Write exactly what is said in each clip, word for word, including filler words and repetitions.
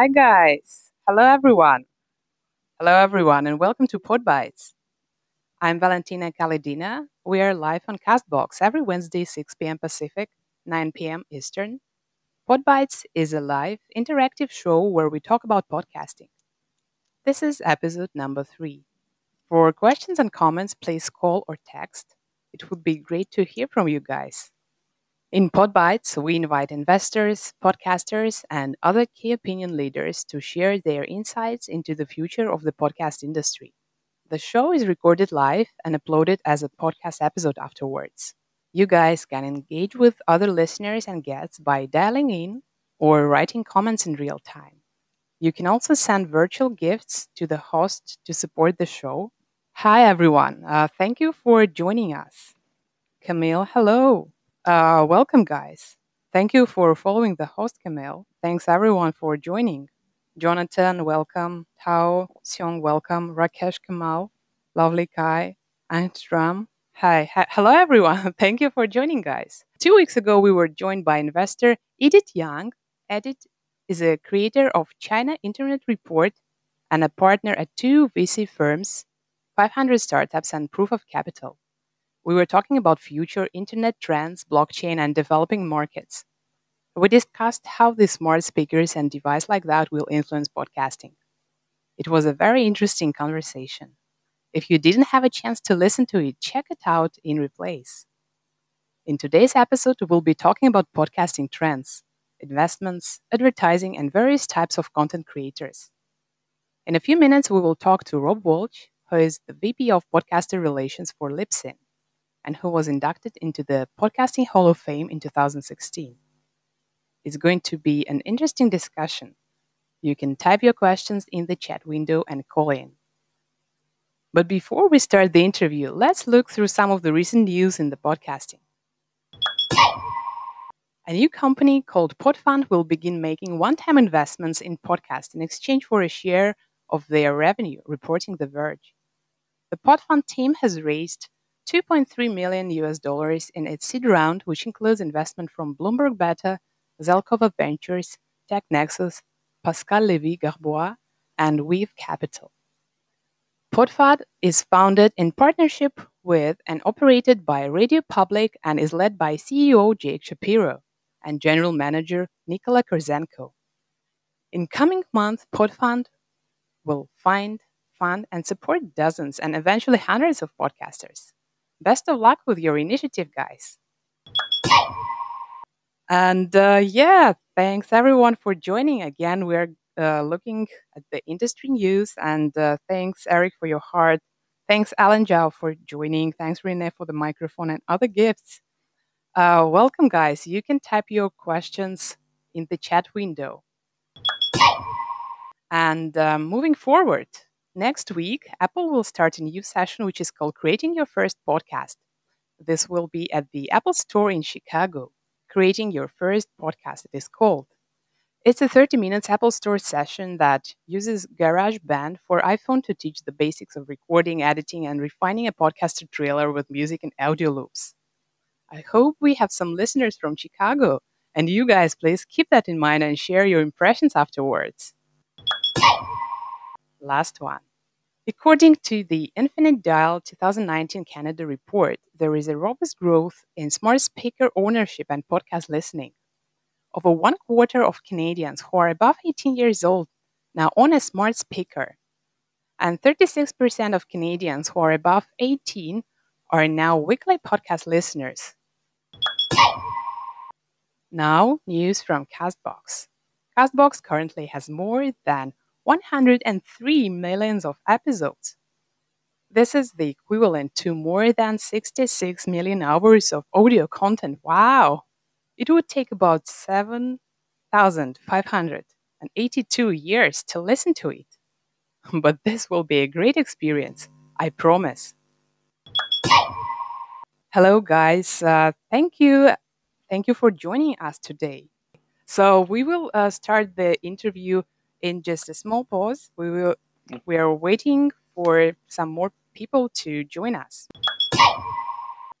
Hi guys. Hello everyone. Hello everyone and welcome to PodBytes. I'm Valentina Caledina. We are live on Castbox every Wednesday, six p.m. Pacific, nine p.m. Eastern. PodBytes is a live, interactive show where we talk about podcasting. This is episode number three. For questions and comments, please call or text. It would be great to hear from you guys. In PodBytes, we invite investors, podcasters, and other key opinion leaders to share their insights into the future of the podcast industry. The show is recorded live and uploaded as a podcast episode afterwards. You guys can engage with other listeners and guests by dialing in or writing comments in real time. You can also send virtual gifts to the host to support the show. Hi, everyone. Uh, thank you for joining us. Camille, hello. Uh, welcome, guys. Thank you for following the host, Camille. Thanks, everyone, for joining. Jonathan, welcome. Tao, Seong, welcome. Rakesh Kamal, Lovely Kai, Antram. Hi. Hi. Hello, everyone. Thank you for joining, guys. Two weeks ago, we were joined by investor Edith Yang. Edith is a creator of China Internet Report and a partner at two V C firms, five hundred startups and Proof of Capital. We were talking about future internet trends, blockchain, and developing markets. We discussed how the smart speakers and devices like that will influence podcasting. It was a very interesting conversation. If you didn't have a chance to listen to it, check it out in replays. In today's episode, we'll be talking about podcasting trends, investments, advertising, and various types of content creators. In a few minutes, we will talk to Rob Walsh, who is the V P of Podcaster Relations for Libsyn, and who was inducted into the Podcasting Hall of Fame in two thousand sixteen. It's going to be an interesting discussion. You can type your questions in the chat window and call in. But before we start the interview, let's look through some of the recent news in the podcasting. A new company called PodFund will begin making one-time investments in podcasts in exchange for a share of their revenue, reporting The Verge. The PodFund team has raised two point three million U S dollars in its seed round, which includes investment from Bloomberg Beta, Zelkova Ventures, Tech Nexus, Pascal Levy Garbois, and Weave Capital. PodFund is founded in partnership with and operated by Radio Public and is led by C E O Jake Shapiro and General Manager Nikola Korzenko. In coming months, PodFund will find, fund, and support dozens and eventually hundreds of podcasters. Best of luck with your initiative, guys. And uh, yeah, thanks everyone for joining again. We're uh, looking at the industry news. And uh, thanks, Eric, for your heart. Thanks, Alan Zhao, for joining. Thanks, Renee, for the microphone and other gifts. Uh, welcome, guys. You can type your questions in the chat window. And uh, moving forward, next week, Apple will start a new session which is called Creating Your First Podcast. This will be at the Apple Store in Chicago. Creating Your First Podcast, it is called. It's a thirty minutes Apple Store session that uses GarageBand for iPhone to teach the basics of recording, editing, and refining a podcaster trailer with music and audio loops. I hope we have some listeners from Chicago. And you guys, please keep that in mind and share your impressions afterwards. Last one. According to the Infinite Dial twenty nineteen Canada report, there is a robust growth in smart speaker ownership and podcast listening. Over one quarter of Canadians who are above eighteen years old now own a smart speaker. And thirty-six percent of Canadians who are above eighteen are now weekly podcast listeners. Now, news from Castbox. Castbox currently has more than one hundred three million of episodes. This is the equivalent to more than sixty-six million hours of audio content. Wow! It would take about seven thousand five hundred eighty-two years to listen to it. But this will be a great experience, I promise. Hello, guys. Uh, thank you. Thank you for joining us today. So we will uh, start the interview in just a small pause. We will. We are waiting for some more people to join us.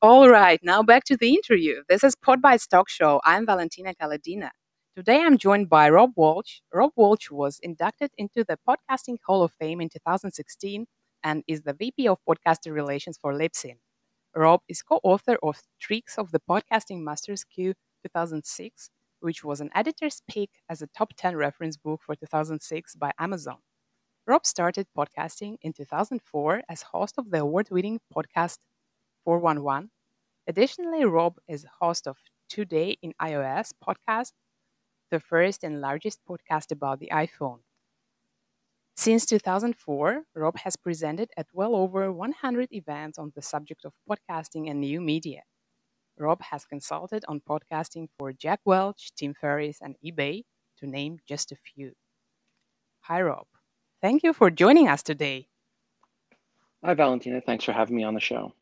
All right, now back to the interview. This is PodBytes Talk Show. I'm Valentina Caledina. Today, I'm joined by Rob Walsh. Rob Walsh was inducted into the Podcasting Hall of Fame in two thousand sixteen and is the V P of Podcaster Relations for Libsyn. Rob is co-author of Tricks of the Podcasting Masters Q two thousand six, which was an editor's pick as a top ten reference book for two thousand six by Amazon. Rob started podcasting in two thousand four as host of the award-winning Podcast four eleven. Additionally, Rob is host of Today in iOS podcast, the first and largest podcast about the iPhone. Since two thousand four, Rob has presented at well over one hundred events on the subject of podcasting and new media. Rob has consulted on podcasting for Jack Welch, Tim Ferriss, and eBay, to name just a few. Hi, Rob. Thank you for joining us today. Hi, Valentina. Thanks for having me on the show.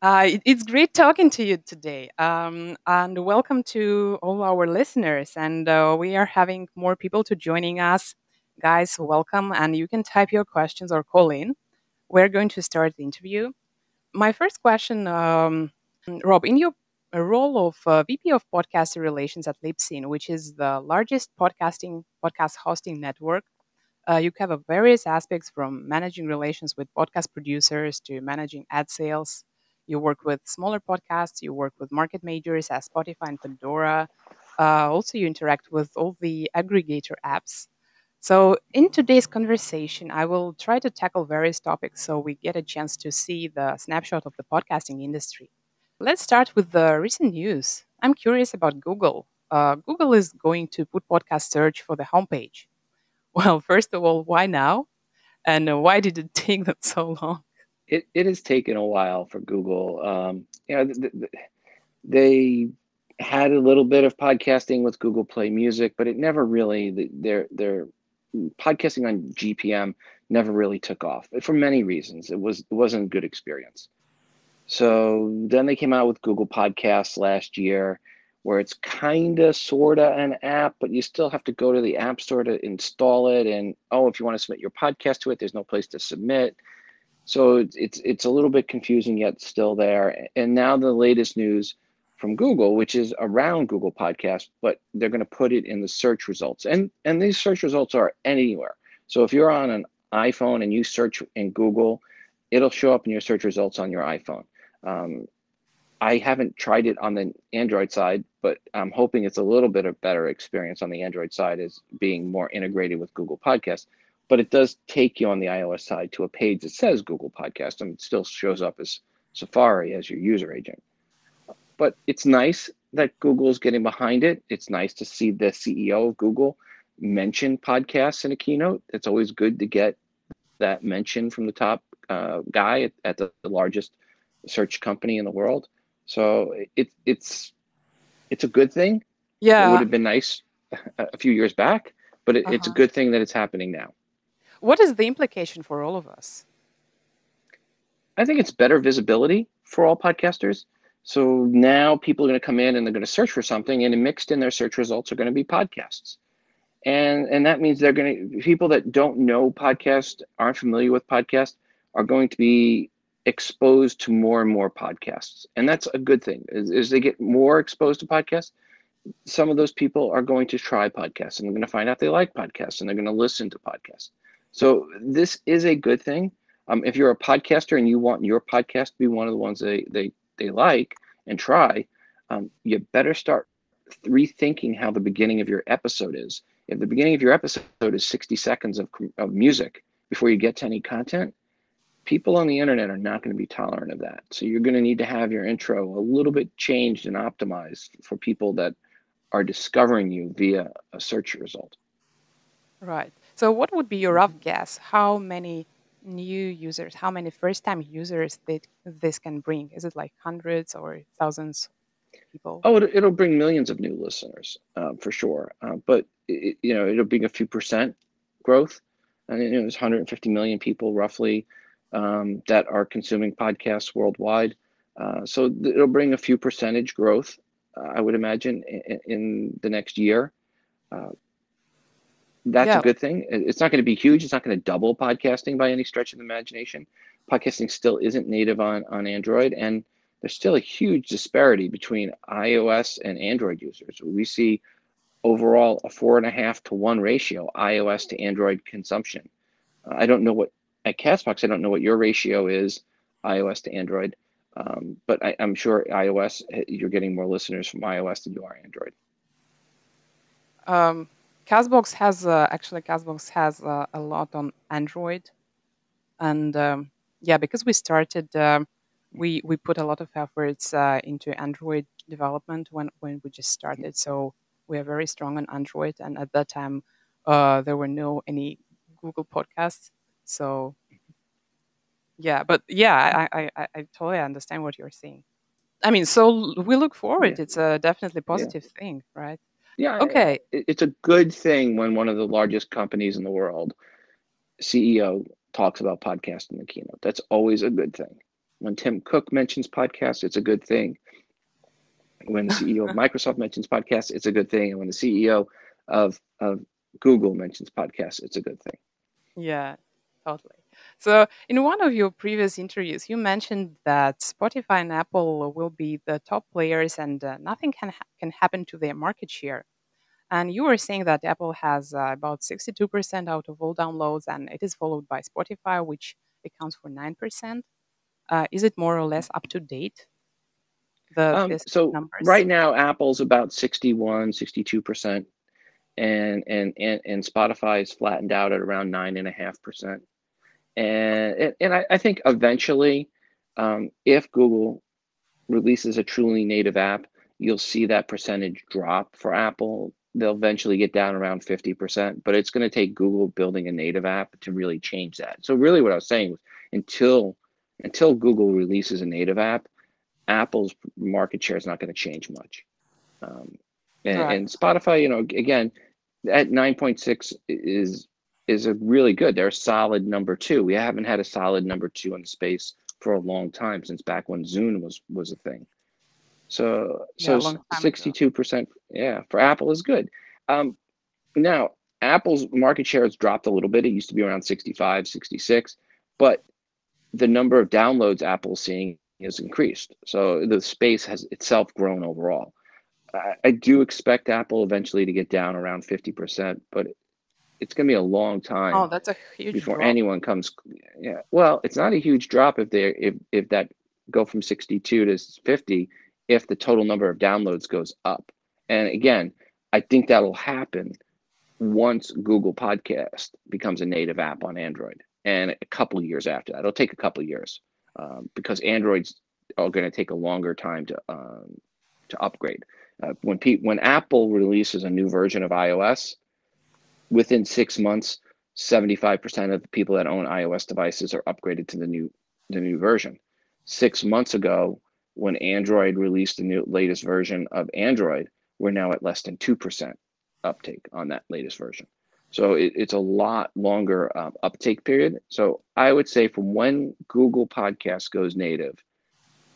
Uh, it, it's great talking to you today. Um, and welcome to all our listeners. And uh, we are having more people to joining us. Guys, welcome. And you can type your questions or call in. We're going to start the interview. My first question, um, Rob, in your role of uh, V P of Podcaster Relations at Libsyn, which is the largest podcasting podcast hosting network, uh, you cover various aspects from managing relations with podcast producers to managing ad sales. You work with smaller podcasts. You work with market majors as Spotify and Pandora. Uh, also, you interact with all the aggregator apps. So in today's conversation, I will try to tackle various topics so we get a chance to see the snapshot of the podcasting industry. Let's start with the recent news. I'm curious about Google. Uh, Google is going to put podcast search for the homepage. Well, first of all, why now? And why did it take them so long? It it has taken a while for Google. Um, you know, th- th- they... had a little bit of podcasting with Google Play Music, but it never really, their their podcasting on G P M never really took off for many reasons. It was it wasn't a good experience. So then they came out with Google Podcasts last year, where it's kind of sort of an app, but you still have to go to the App Store to install it. And oh, if you want to submit your podcast to it, there's no place to submit. So it's it's, it's a little bit confusing, yet still there. And now the latest news from Google, which is around Google Podcasts, but they're going to put it in the search results. And and these search results are anywhere. So if you're on an iPhone and you search in Google, it'll show up in your search results on your iPhone. Um, I haven't tried it on the Android side, but I'm hoping it's a little bit of better experience on the Android side as being more integrated with Google Podcasts. But it does take you on the iOS side to a page that says Google Podcasts, and it still shows up as Safari as your user agent. But it's nice that Google's getting behind it. It's nice to see the C E O of Google mention podcasts in a keynote. It's always good to get that mention from the top uh, guy at, at the, the largest search company in the world. So it, it's it's a good thing. Yeah. It would have been nice a few years back, but it, uh-huh. it's a good thing that it's happening now. What is the implication for all of us? I think it's better visibility for all podcasters. So now people are going to come in and they're going to search for something, and mixed in their search results are going to be podcasts. And and that means they're going to, people that don't know podcasts, aren't familiar with podcasts, are going to be exposed to more and more podcasts. And that's a good thing. As, as they get more exposed to podcasts, some of those people are going to try podcasts, and they're going to find out they like podcasts, and they're going to listen to podcasts. So this is a good thing. Um, if you're a podcaster and you want your podcast to be one of the ones they they they like and try, um, you better start rethinking how the beginning of your episode is. If the beginning of your episode is sixty seconds of, of music before you get to any content, people on the internet are not going to be tolerant of that. So you're going to need to have your intro a little bit changed and optimized for people that are discovering you via a search result. Right. So what would be your rough guess? How many new users, how many first-time users that this can bring? Is it like hundreds or thousands of people? Oh, it, it'll bring millions of new listeners uh, for sure. Uh, but it, you know, it'll be a few percent growth. And you know, there's one hundred fifty million people roughly um, that are consuming podcasts worldwide. Uh, so th- it'll bring a few percentage growth, uh, I would imagine, in, in the next year. Uh, That's yeah. a good thing. It's not going to be huge. It's not going to double podcasting by any stretch of the imagination. Podcasting still isn't native on, on Android, and there's still a huge disparity between iOS and Android users. We see overall a four and a half to one ratio, iOS to Android consumption. Uh, I don't know what, at Castbox, I don't know what your ratio is, iOS to Android, um, but I, I'm sure iOS, you're getting more listeners from iOS than you are Android. Um, Castbox has, uh, actually Castbox has uh, a lot on Android. And um, yeah, because we started, um, we we put a lot of efforts uh, into Android development when, when we just started. So we are very strong on Android. And at that time, uh, there were no any Google Podcasts. So yeah, but yeah, I, I, I totally understand what you're saying. I mean, so we look forward. Yeah. It's a definitely positive yeah. thing, right? Yeah. Okay. It, it's a good thing when one of the largest companies in the world, C E O, talks about podcast in the keynote. That's always a good thing. When Tim Cook mentions podcasts, it's a good thing. When the C E O of Microsoft mentions podcasts, it's a good thing. And when the C E O of, of Google mentions podcasts, it's a good thing. Yeah, totally. So in one of your previous interviews, you mentioned that Spotify and Apple will be the top players and uh, nothing can, ha- can happen to their market share. And you were saying that Apple has uh, about sixty-two percent out of all downloads, and it is followed by Spotify, which accounts for nine percent. Uh, is it more or less up to date? The um, so numbers? Right now, Apple's about sixty-one, sixty-two percent, and and and, and Spotify is flattened out at around nine and a half percent. And and I, I think eventually, um, if Google releases a truly native app, you'll see that percentage drop for Apple. They'll eventually get down around fifty percent, but it's going to take Google building a native app to really change that. So really what I was saying was until until Google releases a native app, Apple's market share is not going to change much. Um, and, right. and Spotify, you know, again, at nine point six is is a really good. They're a solid number two. We haven't had a solid number two in the space for a long time, since back when Zune was was a thing. So, yeah, so sixty-two percent, ago. yeah, for Apple is good. Um, now, Apple's market share has dropped a little bit. It used to be around sixty-five, sixty-six, but the number of downloads Apple's seeing has increased. So the space has itself grown overall. I, I do expect Apple eventually to get down around fifty percent, but it, it's going to be a long time. Oh, that's a huge before drop. Anyone comes. Yeah, well, it's not a huge drop if they if if that go from sixty-two to fifty. If the total number of downloads goes up. And again, I think that'll happen once Google Podcast becomes a native app on Android, and a couple of years after that. It'll take a couple of years um, because Androids are going to take a longer time to um, to upgrade. Uh, when P- when Apple releases a new version of iOS, within six months, seventy-five percent of the people that own iOS devices are upgraded to the new the new version. Six months ago, when Android released the new latest version of Android, we're now at less than two percent uptake on that latest version. So it, it's a lot longer um, uptake period. So I would say from when Google Podcasts goes native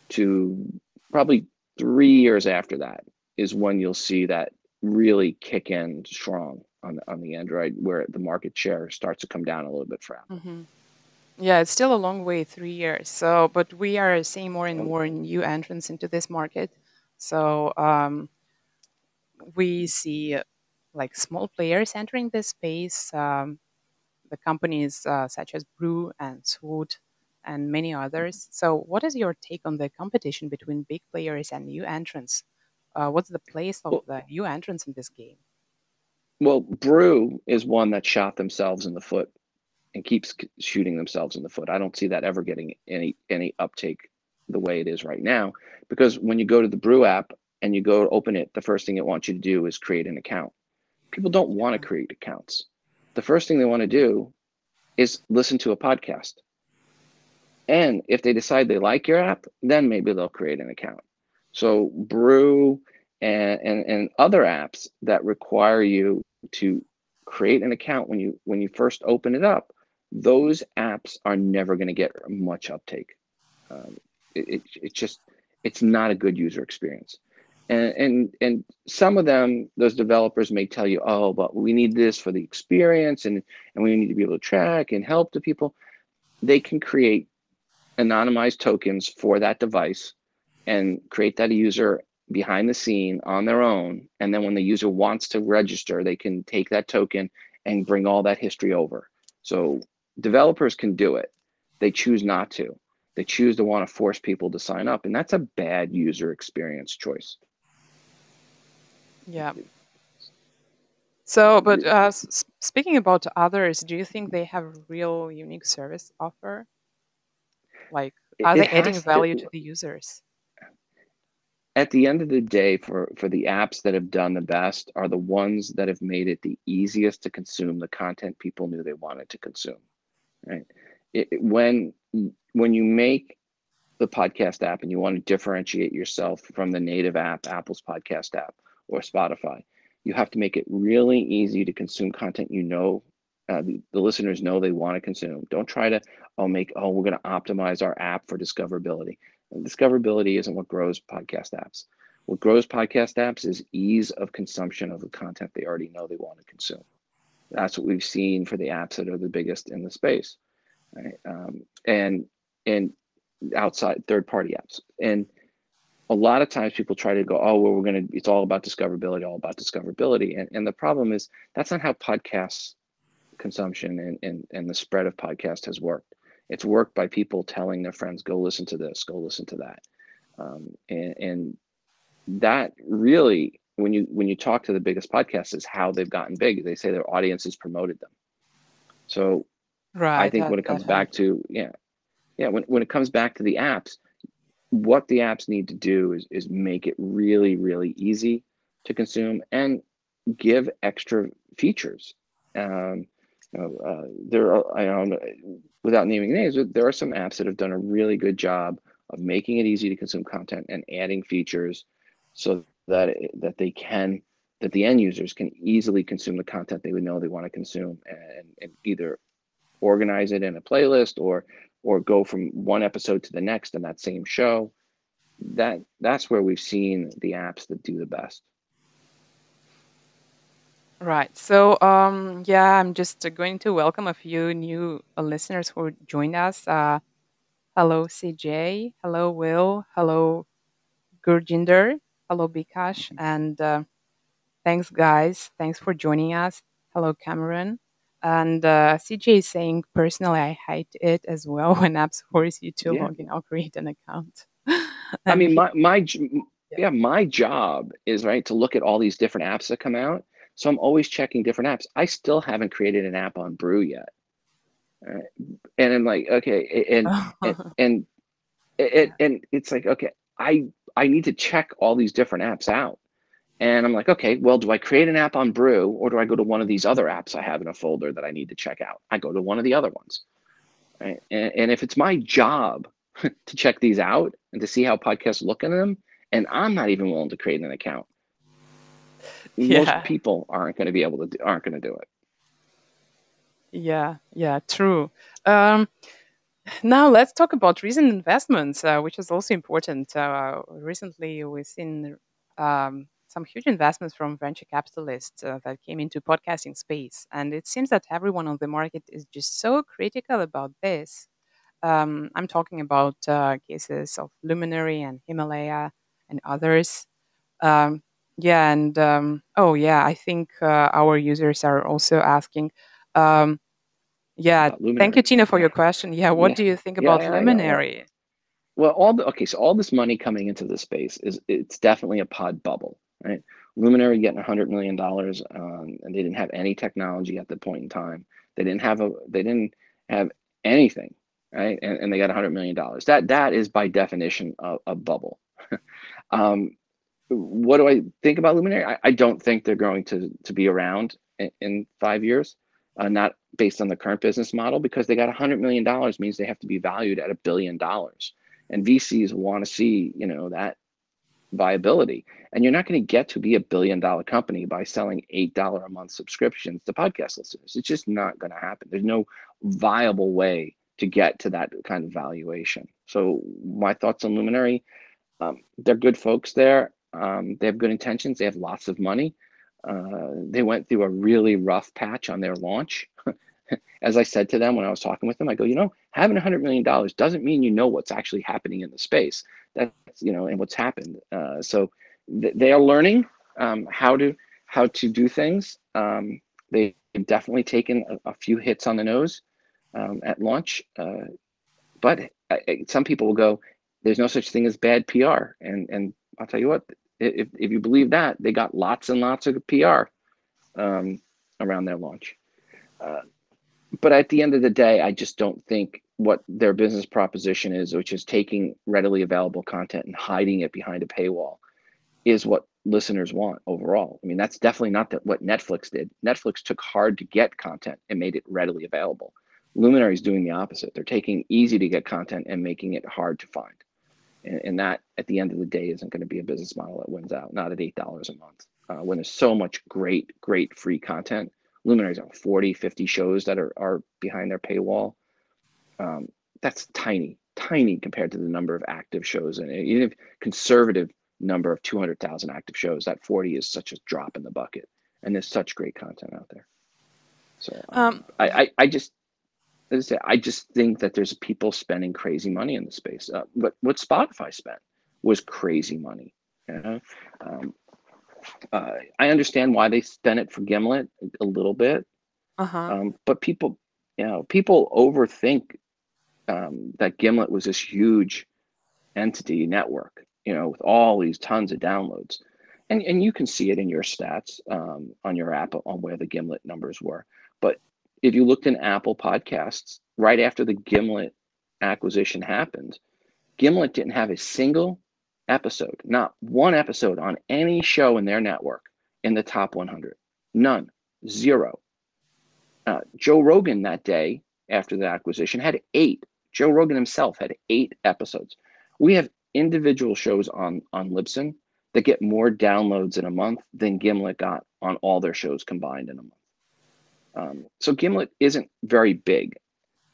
to probably three years after that is when you'll see that really kick in strong on, on the Android, where the market share starts to come down a little bit for Apple. Mm-hmm. Yeah, it's still a long way, three years. So, but we are seeing more and more new entrants into this market. So um, we see uh, like small players entering this space. Um, the companies uh, such as Brew and Swoot and many others. So what is your take on the competition between big players and new entrants? Uh, what's the place of well, the new entrants in this game? Well, Brew is one that shot themselves in the foot and keeps shooting themselves in the foot. I don't see that ever getting any any uptake the way it is right now, because when you go to the Brew app and you go to open it, the first thing it wants you to do is create an account. People don't want to create accounts. The first thing they want to do is listen to a podcast. And if they decide they like your app, then maybe they'll create an account. So Brew and and, and other apps that require you to create an account when you when you first open it up, those apps are never going to get much uptake. Um, it, it, it just, it's not a good user experience. And, and, and some of them, those developers may tell you, oh, but we need this for the experience, and, and we need to be able to track and help the people. They can create anonymized tokens for that device and create that user behind the scene on their own. And then when the user wants to register, they can take that token and bring all that history over. So developers can do it. They choose not to. They choose to want to force people to sign up. And that's a bad user experience choice. Yeah. So, but uh, speaking about others, do you think they have real unique service offer? Like, are they adding value to the users? At the end of the day, for, for the apps that have done the best are the ones that have made it the easiest to consume the content people knew they wanted to consume, right? It, it, when, when you make the podcast app and you want to differentiate yourself from the native app, Apple's podcast app or Spotify, you have to make it really easy to consume content you know, uh, the, the listeners know they want to consume. Don't try to, oh, make, oh, we're going to optimize our app for discoverability. Discoverability isn't what grows podcast apps. What grows podcast apps is ease of consumption of the content they already know they want to consume. That's what we've seen for the apps that are the biggest in the space, right? Um, and and outside third-party apps. And a lot of times people try to go, oh, well, we're going to, it's all about discoverability, all about discoverability. And, and the problem is that's not how podcast consumption and, and, and the spread of podcast has worked. It's worked by people telling their friends, go listen to this, go listen to that. Um, and, and that really, when you when you talk to the biggest podcasts, is how they've gotten big. They say their audiences promoted them. So right, I think that, when it comes back helps. to, yeah, yeah, when, when it comes back to the apps, what the apps need to do is, is make it really, really easy to consume and give extra features. Um, you know, uh, there are, I don't know, without naming names, there are some apps that have done a really good job of making it easy to consume content and adding features so that it, that they can, that the end users can easily consume the content they would know they want to consume, and, and either organize it in a playlist or or go from one episode to the next in that same show. That that's where we've seen the apps that do the best. Right. So, um, yeah, I'm just going to welcome a few new listeners who joined us. Uh, hello, C J. Hello, Will. Hello, Gurjinder. Hello, Bikash. And uh, thanks, guys. Thanks for joining us. Hello, Cameron. And uh, C J is saying, personally, I hate it as well when apps force you to yeah. log in or create an account. I mean, my my yeah. yeah, my job is, right, to look at all these different apps that come out. So I'm always checking different apps. I still haven't created an app on Brew yet. Uh, and I'm like, okay. And, and, and, and, and it's like, okay, I, I need to check all these different apps out. And I'm like, okay, well, do I create an app on Brew or do I go to one of these other apps I have in a folder that I need to check out? I go to one of the other ones. Right? And, and if it's my job to check these out and to see how podcasts look in them, and I'm not even willing to create an account, most yeah. people aren't going to be able to do, aren't going to do it. Yeah, yeah, true. Um, now let's talk about recent investments, uh, which is also important. Uh, recently, we've seen um, some huge investments from venture capitalists uh, that came into podcasting space, and it seems that everyone on the market is just so critical about this. Um, I'm talking about uh, cases of Luminary and Himalaya and others. Um, Yeah, and um, oh yeah, I think uh, our users are also asking. Um, yeah, uh, thank you, Tina, for your question. Yeah, what yeah. do you think yeah, about yeah, Luminary? Yeah. Well, all the okay, so all this money coming into this space is it's definitely a pod bubble, right? Luminary getting a hundred million dollars, um, and they didn't have any technology at the point in time. They didn't have a, they didn't have anything, right? And, and they got a hundred million dollars. That that is by definition a, a bubble. um, What do I think about Luminary? I, I don't think they're going to, to be around in, in five years, uh, not based on the current business model, because they got one hundred million dollars means they have to be valued at a billion dollars. And V Cs want to see, you know, that viability. And you're not going to get to be a billion dollar company by selling eight dollars a month subscriptions to podcast listeners. It's just not going to happen. There's no viable way to get to that kind of valuation. So my thoughts on Luminary, um, they're good folks there. Um, they have good intentions. They have lots of money. Uh, they went through a really rough patch on their launch as I said to them when I was talking with them, I go, you know, having one hundred million dollars doesn't mean you know what's actually happening in the space. That's, you know, and what's happened. Uh, so th- they are learning um, how to how to do things. Um, they've definitely taken a, a few hits on the nose um, at launch. Uh, but I, I, some people will go, there's no such thing as bad P R. And and I'll tell you what, if if you believe that, they got lots and lots of P R um, around their launch. Uh, but at the end of the day, I just don't think what their business proposition is, which is taking readily available content and hiding it behind a paywall, is what listeners want overall. I mean, that's definitely not that what Netflix did. Netflix took hard to get content and made it readily available. Luminary is doing the opposite. They're taking easy to get content and making it hard to find. And, and that, at the end of the day, isn't going to be a business model that wins out, not at eight dollars a month. Uh, when there's so much great, great free content, Luminary's on forty, fifty shows that are, are behind their paywall. Um, that's tiny, tiny compared to the number of active shows. And even if conservative number of two hundred thousand active shows, that forty is such a drop in the bucket. And there's such great content out there. So um, I, I, I just... I just think that there's people spending crazy money in the space. Uh, but what Spotify spent was crazy money. You know? um, uh, I understand why they spent it for Gimlet a little bit, uh-huh. um, but people, you know, people overthink um, that Gimlet was this huge entity network, you know, with all these tons of downloads, and and you can see it in your stats um, on your app on where the Gimlet numbers were, but. If you looked in Apple Podcasts, right after the Gimlet acquisition happened, Gimlet didn't have a single episode, not one episode on any show in their network in the top one hundred. None. Zero. Uh, Joe Rogan that day after the acquisition had eight. Joe Rogan himself had eight episodes. We have individual shows on, on Libsyn that get more downloads in a month than Gimlet got on all their shows combined in a month. Um, so Gimlet isn't very big,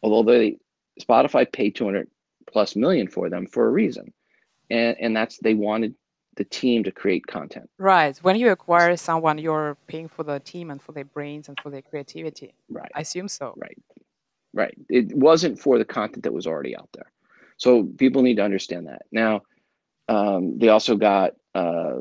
although they, Spotify paid two hundred plus million for them for a reason. And, and that's they wanted the team to create content. Right. When you acquire someone, you're paying for the team and for their brains and for their creativity. Right. I assume so. Right. Right. It wasn't for the content that was already out there. So people need to understand that. Now, um, they also got... Uh,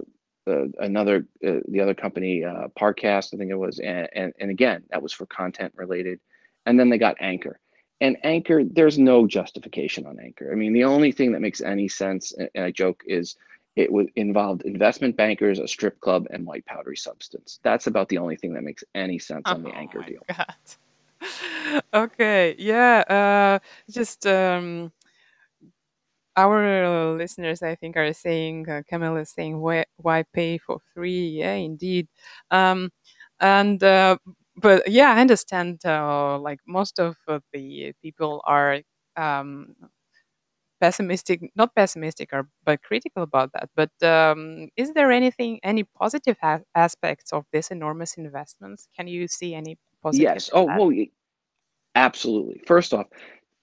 Uh, another, uh, the other company, uh, Podcast, I think it was, and, and and again, that was for content related. And then they got Anchor. And Anchor, there's no justification on Anchor. I mean, the only thing that makes any sense, and I joke, is it was involved investment bankers, a strip club, and white powdery substance. That's about the only thing that makes any sense oh, on the Anchor deal. God. Okay, yeah, uh, just. Um... Our listeners, I think, are saying, uh, Camille is saying, why, why pay for free? Yeah, indeed. Um, and uh, but yeah, I understand. Uh, like most of the people are um, pessimistic, not pessimistic, or but critical about that. But um, is there anything, any positive a- aspects of this enormous investments? Can you see any positive? Yes. Oh, well, absolutely. First off,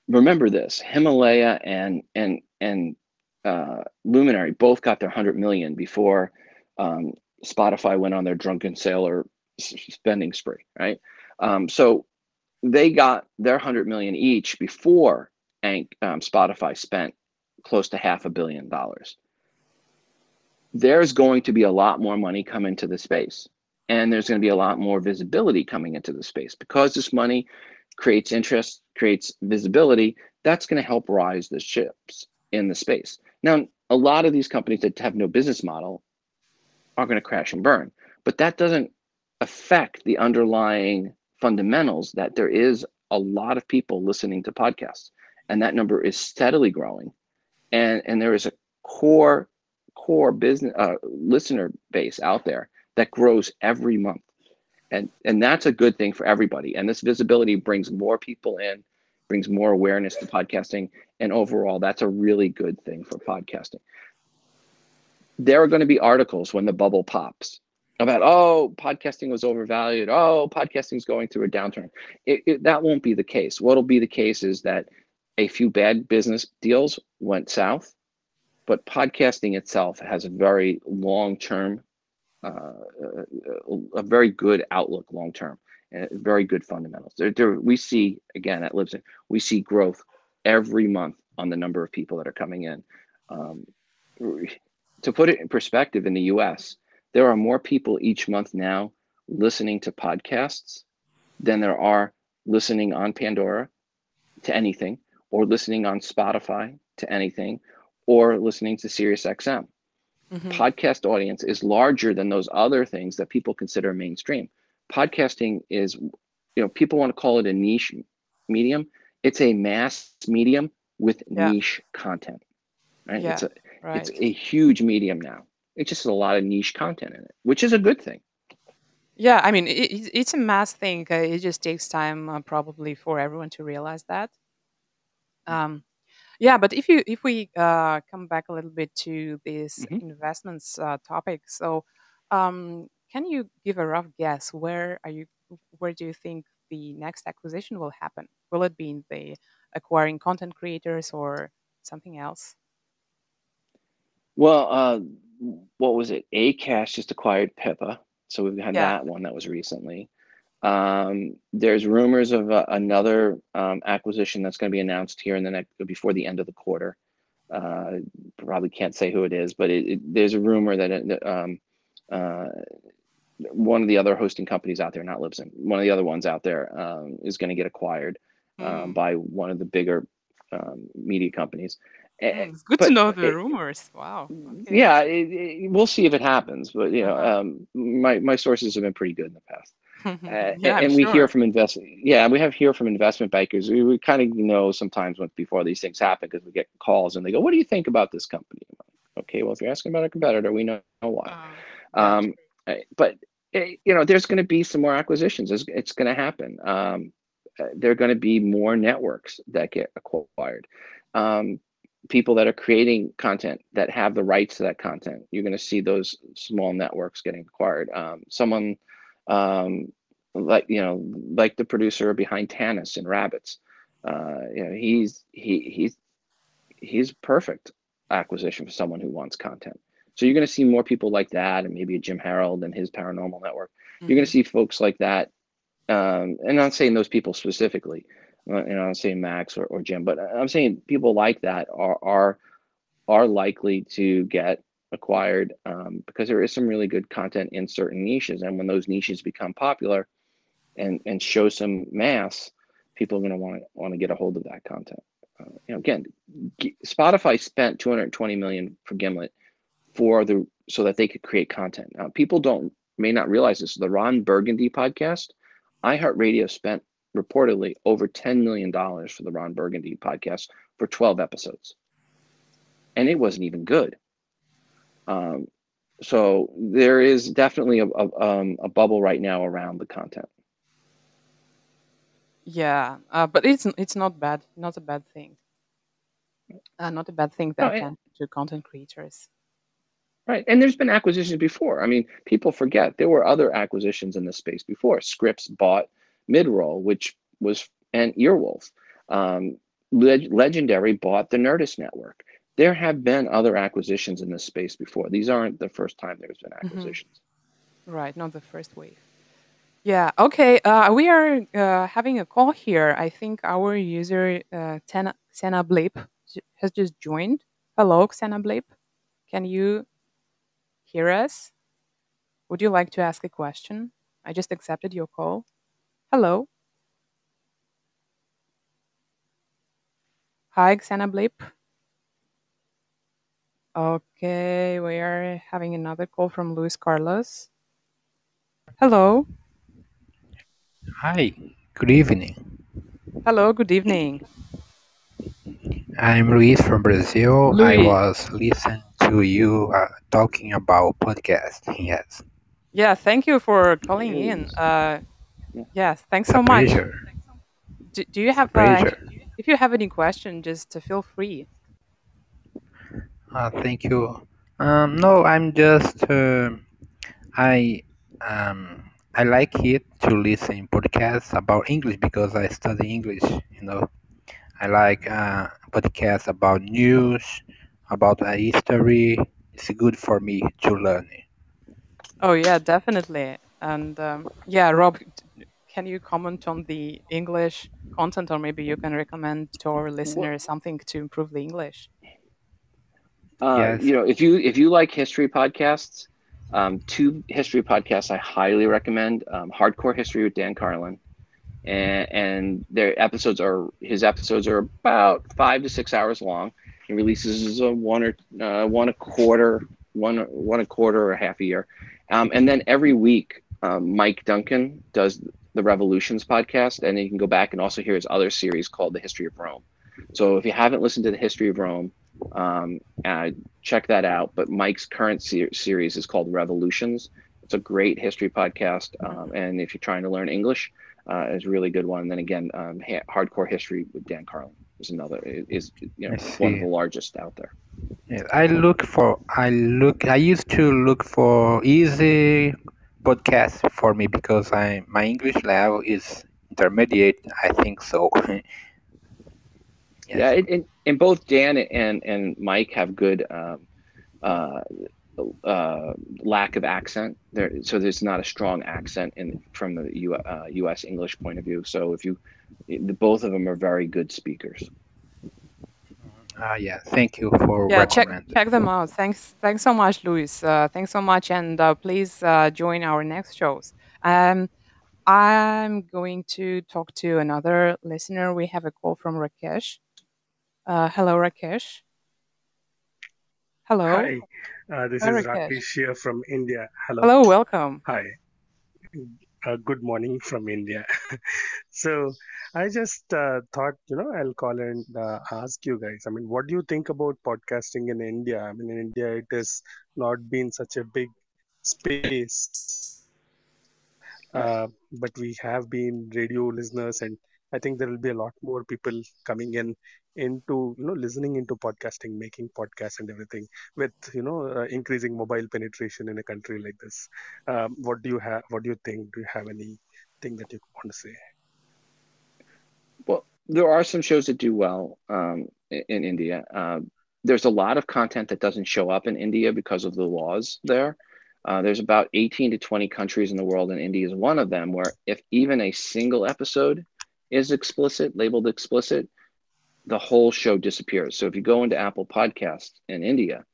remember this: Himalaya and and and uh, Luminary both got their one hundred million before um, Spotify went on their drunken sailor spending spree, right? Um, so they got their one hundred million each before um, Spotify spent close to half a billion dollars. There's going to be a lot more money come into the space, and there's going to be a lot more visibility coming into the space because this money creates interest, creates visibility. That's going to help rise the ships in the space. Now, a lot of these companies that have no business model are going to crash and burn, but that doesn't affect the underlying fundamentals that there is a lot of people listening to podcasts, and that number is steadily growing. And, and there is a core, core business uh, listener base out there that grows every month. And and that's a good thing for everybody. And this visibility brings more people in, brings more awareness to podcasting. And overall, that's a really good thing for podcasting. There are going to be articles when the bubble pops about, oh, podcasting was overvalued. Oh, podcasting's going through a downturn. It, it, that won't be the case. What'll be the case is that a few bad business deals went south, but podcasting itself has a very long-term Uh, a, a very good outlook long term, uh, very good fundamentals. They're, they're, we see, again, at Libsyn, we see growth every month on the number of people that are coming in. Um, to put it in perspective, in the U S, there are more people each month now listening to podcasts than there are listening on Pandora to anything, or listening on Spotify to anything, or listening to SiriusXM. Mm-hmm. Podcast audience is larger than those other things that people consider mainstream. Podcasting is, you know, people want to call it a niche medium. It's a mass medium with yeah. niche content, right? Yeah, it's a, right? It's a huge medium now. It's just a lot of niche content in it, which is a good thing. Yeah, I mean, it, it's a mass thing. It just takes time uh, probably for everyone to realize that. Um, yeah, but if you if we uh, come back a little bit to this mm-hmm. investments uh, topic, so um, can you give a rough guess where are you? Where do you think the next acquisition will happen? Will it be in the acquiring content creators or something else? Well, uh, what was it? Acast just acquired Pippa. So we've had yeah. that one that was recently. Um, there's rumors of uh, another um, acquisition that's going to be announced here in the next before the end of the quarter. Uh, probably can't say who it is, but it, it, there's a rumor that it, um, uh, one of the other hosting companies out there, not Libsyn, one of the other ones out there um, is going to get acquired um, mm. by one of the bigger um, media companies. It's good but to know the it, rumors. Wow. Okay. Yeah, it, it, we'll see if it happens. But you know, uh-huh. um, my my sources have been pretty good in the past, uh, yeah, and, and we sure. hear from investment. Yeah, we have hear from investment bankers. We, we kind of know sometimes when, before these things happen because we get calls and they go, "What do you think about this company?" Okay, well, if you're asking about a competitor, we know why. Uh, um, but it, you know, there's going to be some more acquisitions. It's, it's going to happen. Um, there are going to be more networks that get acquired. Um, people that are creating content that have the rights to that content. You're going to see those small networks getting acquired. Um, someone um, like, you know, like the producer behind Tannis and Rabbits, uh, you know, he's, he, he's, he's perfect acquisition for someone who wants content. So you're going to see more people like that. And maybe Jim Harold and his paranormal network, mm-hmm. you're going to see folks like that. Um, and I'm saying those people specifically, you know, I'm saying Max or, or Jim, but I'm saying people like that are are are likely to get acquired um, because there is some really good content in certain niches. And when those niches become popular and, and show some mass, people are going to want to want to get a hold of that content. Uh, you know, again, G- Spotify spent two hundred twenty million dollars for Gimlet for the so that they could create content. Now, people don't may not realize this. The Ron Burgundy podcast, iHeartRadio spent reportedly over ten million dollars for the Ron Burgundy podcast for twelve episodes. And it wasn't even good. Um, so there is definitely a, a, um, a bubble right now around the content. Yeah, uh, but it's it's not bad, not a bad thing. Uh, not a bad thing that no, can to content creators. Right, and there's been acquisitions before. I mean, people forget there were other acquisitions in this space before. Scripps bought Midroll, which was an Earwolf. Um, Leg- Legendary bought the Nerdist Network. There have been other acquisitions in this space before. These aren't the first time there's been acquisitions. Mm-hmm. Right, not the first wave. Yeah, okay. Uh, we are uh, having a call here. I think our user, uh, Tana, Xena Blip, has just joined. Hello, Xena Blip. Can you hear us? Would you like to ask a question? I just accepted your call. Hello. Hi, Xena Blip. Okay, we are having another call from Luis Carlos. Hello. Hi, good evening. Hello, good evening. I'm Luis from Brazil. Luis. I was listening to you uh, talking about podcasting, yes. Yeah, thank you for calling in. Uh, Yes, thanks so much. Do, do you have uh, if you have any question, just feel free. Uh, thank you. Um, no, I'm just uh, I um, I like it to listen podcasts about English because I study English. You know, I like uh, podcasts about news, about uh, history. It's good for me to learn. Oh yeah, definitely. And um, yeah, Rob. can you comment on the English content, or maybe you can recommend to our listeners something to improve the English? Uh, yes. You know, if you if you like history podcasts, um, two history podcasts I highly recommend: um, Hardcore History with Dan Carlin, and, and their episodes are his episodes are about five to six hours long. He releases a one or uh, one a quarter, one one a quarter or a half a year, um, and then every week um, Mike Duncan does the Revolutions podcast, and then you can go back and also hear his other series called The History of Rome. So if you haven't listened to The History of Rome, um uh, check that out. But Mike's current ser- series is called Revolutions. It's a great history podcast, um, and if you're trying to learn English, uh, it's a really good one. And then again, um, ha- Hardcore History with Dan Carlin is another is you know one of the largest out there. Yeah, I look for I look I used to look for easy podcasts for me because I my English level is intermediate, I think so. Yes. Yeah, it, it, and both Dan and, and Mike have good um, uh, uh, lack of accent. There, so there's not a strong accent in from the U, uh, U S English point of view. So if you, the, both of them are very good speakers. Ah, uh, yeah. Thank you for yeah. Check check them out. Thanks, thanks so much, Luis. Uh, thanks so much, and uh, please uh, join our next shows. Um, I'm going to talk to another listener. We have a call from Rakesh. Uh, hello, Rakesh. Hello. Hi, uh, this Hi, is Rakesh. Rakesh here from India. Hello. Hello, welcome. Hi. Uh, good morning from India. So I just uh, thought, you know, I'll call and uh, ask you guys. I mean, what do you think about podcasting in India? I mean, in India, it has not been such a big space. Uh, but we have been radio listeners, and I think there will be a lot more people coming in into, you know, listening into podcasting, making podcasts and everything with, you know, uh, increasing mobile penetration in a country like this. Um, what do you have? What do you think? Do you have anything that you want to say? Well, there are some shows that do well um, in, in India. Uh, there's a lot of content that doesn't show up in India because of the laws there. Uh, there's about eighteen to twenty countries in the world, and India is one of them, where if even a single episode is explicit, labeled explicit, the whole show disappears. So if you go into Apple Podcasts in India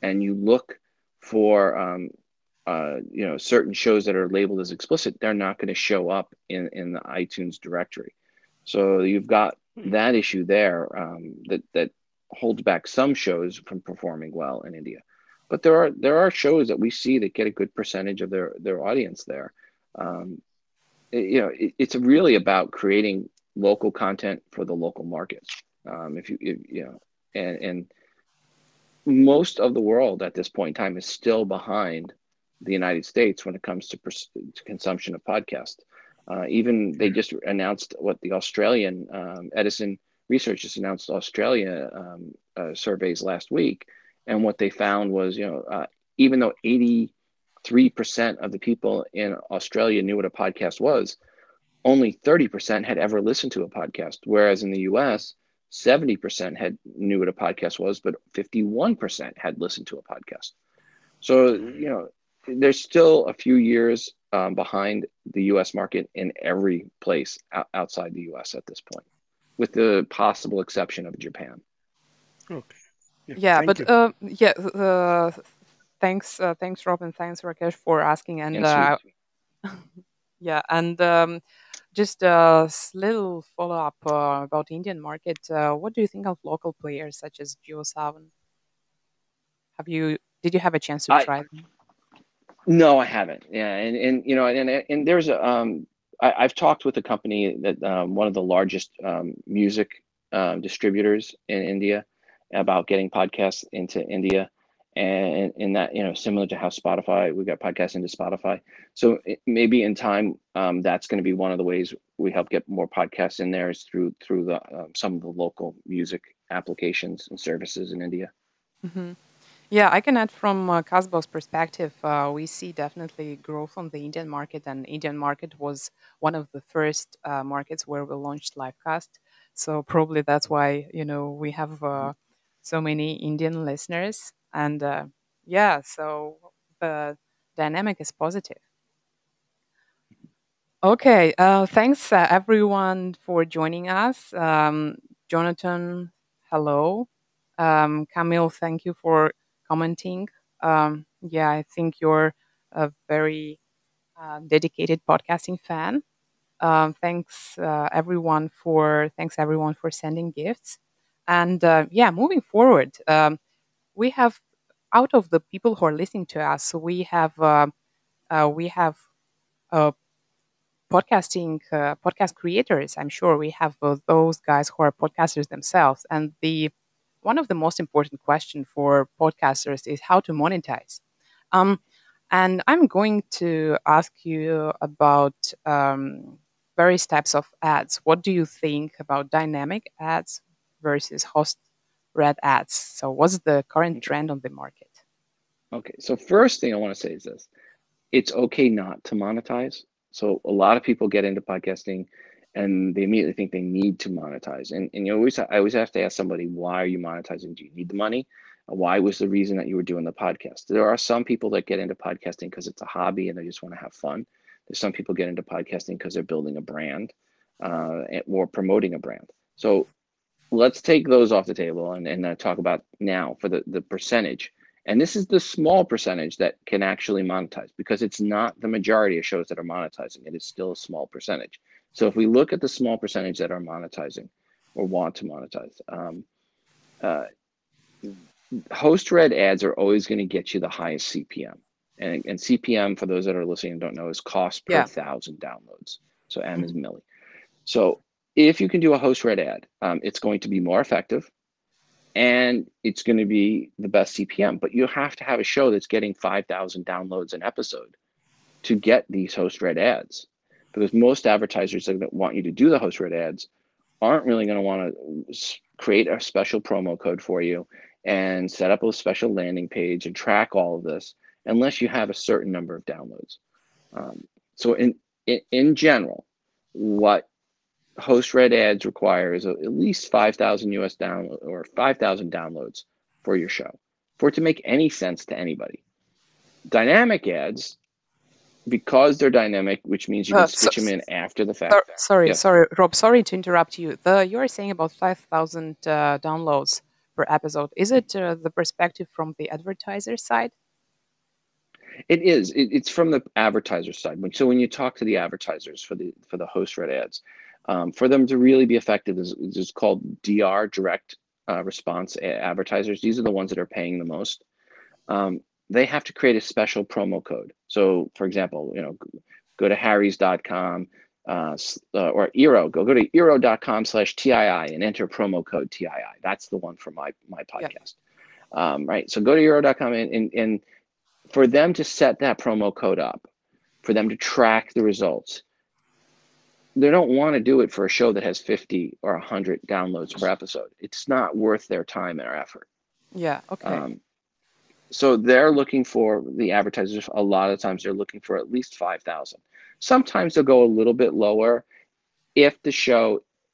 and you look for um, uh, you know, certain shows that are labeled as explicit, they're not going to show up in, in the iTunes directory. So you've got that issue there um, that, that holds back some shows from performing well in India. But there are there are shows that we see that get a good percentage of their, their audience there. Um, it, you know, it, it's really about creating local content for the local market. Um, if you if, you know, and and most of the world at this point in time is still behind the United States when it comes to, pers- to consumption of podcasts. Uh, even they just announced what the Australian um, Edison Research just announced Australia um, uh, surveys last week. And what they found was, you know, uh, even though eighty-three percent of the people in Australia knew what a podcast was, only thirty percent had ever listened to a podcast. Whereas in the U S, seventy percent had knew what a podcast was, but fifty-one percent had listened to a podcast. So, you know, there's still a few years um, behind the U S market in every place o- outside the U S at this point, with the possible exception of Japan. Okay. Yeah, yeah but uh, yeah, uh, thanks, uh, thanks, Rob, and thanks, Rakesh, for asking. And uh, yeah, and um, just a little follow up uh, about the Indian market. Uh, what do you think of local players such as JioSaavn? Have you did you have a chance to I, try them? No, I haven't. Yeah, and, and you know, and and there's a um, I, I've talked with a company that um, one of the largest um, music uh, distributors in India about getting podcasts into India, and in that, you know, similar to how Spotify, we got podcasts into Spotify. So it, maybe in time, um, that's going to be one of the ways we help get more podcasts in there is through through the uh, some of the local music applications and services in India. Mm-hmm. Yeah, I can add from uh, Castbox perspective, uh, we see definitely growth on the Indian market, and Indian market was one of the first uh, markets where we launched Livecast. So probably that's why, you know, we have Uh, so many Indian listeners, and uh, yeah, so the dynamic is positive. Okay. Uh, thanks, uh, everyone, for joining us. Um, Jonathan, hello. Um, Camille, thank you for commenting. Um, yeah, I think you're a very uh, dedicated podcasting fan. Um, thanks, uh, everyone, for thanks everyone for sending gifts. And uh, yeah, moving forward, um, we have out of the people who are listening to us, we have uh, uh, we have uh, podcasting uh, podcast creators. I'm sure we have uh, those guys who are podcasters themselves. And the one of the most important questions for podcasters is how to monetize. Um, and I'm going to ask you about um, various types of ads. What do you think about dynamic ads versus host read ads? So what's the current trend on the market? Okay, so first thing I want to say is this. It's okay not to monetize. So a lot of people get into podcasting and they immediately think they need to monetize. And, and you always, I always have to ask somebody, why are you monetizing? Do you need the money? Why was the reason that you were doing the podcast? There are some people that get into podcasting because it's a hobby and they just want to have fun. There's some people get into podcasting because they're building a brand uh, or promoting a brand. So let's take those off the table and, and uh, talk about now for the, the percentage. And this is the small percentage that can actually monetize, because it's not the majority of shows that are monetizing. It is still a small percentage. So if we look at the small percentage that are monetizing or want to monetize, um, uh, host read ads are always going to get you the highest C P M. And, and C P M, for those that are listening and don't know, is cost per yeah. thousand downloads. So M mm-hmm. is milli. So if you can do a host read ad, um, it's going to be more effective. And it's going to be the best C P M, but you have to have a show that's getting five thousand downloads an episode to get these host read ads, because most advertisers that want you to do the host read ads aren't really going to want to create a special promo code for you and set up a special landing page and track all of this unless you have a certain number of downloads. Um, so in, in, in general, what host read ads requires at least five thousand U S download or five thousand downloads for your show for it to make any sense to anybody. Dynamic ads, because they're dynamic, which means you can uh, switch so, them in after the fact. So, sorry, yes. sorry, Rob, sorry to interrupt you. The, you are saying about five thousand uh, downloads per episode. Is it uh, the perspective from the advertiser side? It is. It, it's from the advertiser side. So when you talk to the advertisers for the for the host read ads, Um, for them to really be effective is, is called D R, direct uh, response advertisers. These are the ones that are paying the most. Um, they have to create a special promo code. So, for example, you know, go to harrys dot com uh, uh, or Eero. Go go to eero dot com slash T I I and enter promo code T I I. That's the one for my my podcast, yeah. um, right? So go to eero dot com and, and and for them to set that promo code up, for them to track the results. They don't want to do it for a show that has fifty or one hundred downloads per episode. It's not worth their time or effort. Yeah, okay. Um, so they're looking for, the advertisers, a lot of times they're looking for at least five thousand. Sometimes they'll go a little bit lower if the show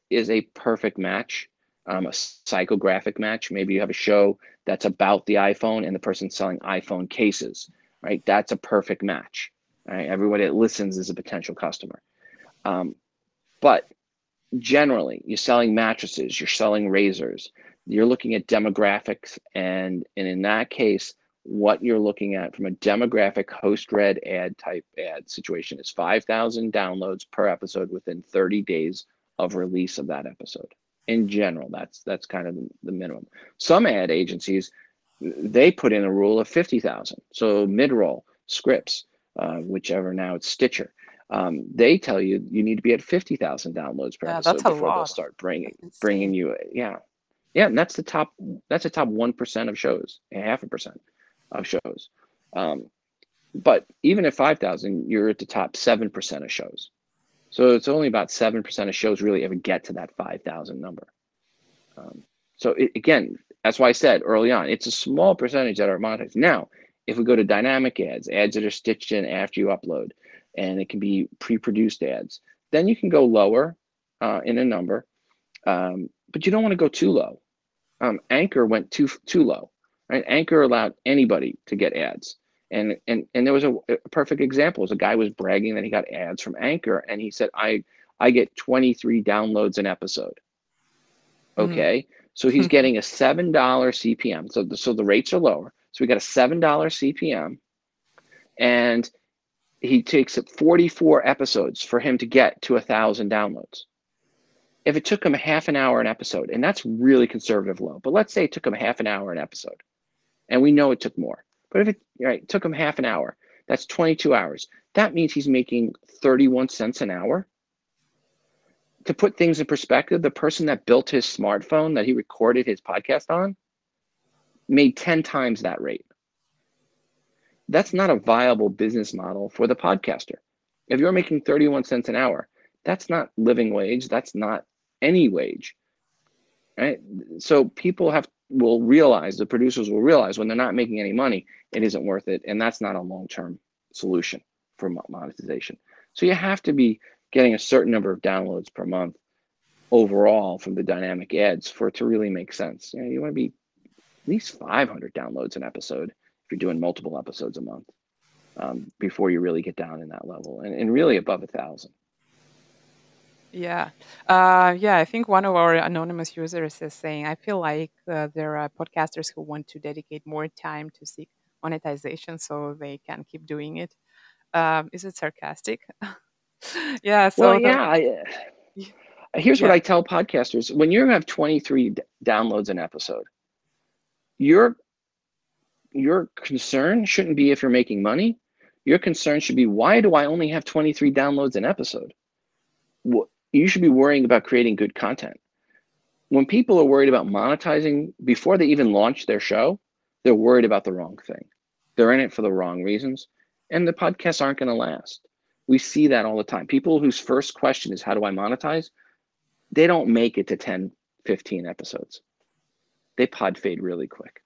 is a perfect match, um, a psychographic match. Maybe you have a show that's about the iPhone and the person's selling iPhone cases, right? That's a perfect match. Right? Everybody that listens is a potential customer. Um, But generally, you're selling mattresses, you're selling razors, you're looking at demographics. And, and in that case, what you're looking at from a demographic host read ad type ad situation is five thousand downloads per episode within thirty days of release of that episode. In general, that's that's kind of the minimum. Some ad agencies, they put in a rule of fifty thousand. So Midroll, Scripps, uh, whichever now it's Stitcher. Um, they tell you you need to be at fifty thousand downloads per yeah, episode that's a before lot. They'll start bringing bringing you. Yeah, yeah, and that's the top. That's the top one percent of shows, a half a percent of shows. Um, but even at five thousand, you're at the top seven percent of shows. So it's only about seven percent of shows really ever get to that five thousand number. Um, so it, again, that's why I said early on, it's a small percentage that are monetized. Now, if we go to dynamic ads, ads that are stitched in after you upload. And it can be pre-produced ads. Then you can go lower uh, in a number, um, but you don't want to go too low. Um, Anchor went too too low, right? Anchor allowed anybody to get ads. And and and there was a, a perfect example. Is a guy was bragging that he got ads from Anchor, and he said, I I get twenty-three downloads an episode. Okay, mm. so he's getting a seven dollar C P M. So the, so the rates are lower. So we got a seven dollar C P M, and he takes up forty-four episodes for him to get to a thousand downloads. If it took him a half an hour an episode, and that's really conservative low, but let's say it took him half an hour an episode, and we know it took more. But if it, right, it took him half an hour, that's twenty-two hours. That means he's making thirty-one cents an hour. To put things in perspective, the person that built his smartphone that he recorded his podcast on made ten times that rate. That's not a viable business model for the podcaster. If you're making thirty-one cents an hour, that's not living wage. That's not any wage, right? So people have will realize, the producers will realize when they're not making any money, it isn't worth it. And that's not a long-term solution for monetization. So you have to be getting a certain number of downloads per month overall from the dynamic ads for it to really make sense. You know, you want to be at least five hundred downloads an episode if you're doing multiple episodes a month um, before you really get down in that level, and, and really above a thousand. Yeah. Uh, yeah. I think one of our anonymous users is saying, I feel like uh, there are podcasters who want to dedicate more time to seek monetization so they can keep doing it. Um, is it sarcastic? yeah. So well, yeah. The... I, here's yeah. what I tell podcasters. When you have twenty-three d- downloads an episode, your, your concern shouldn't be if you're making money. Your concern should be, why do I only have twenty-three downloads an episode? What, you should be worrying about creating good content. When people are worried about monetizing before they even launch their show, they're worried about the wrong thing. They're in it for the wrong reasons, and the podcasts aren't going to last. We see that all the time. People whose first question is, how do I monetize? They don't make it to ten, fifteen episodes. They pod fade really quick.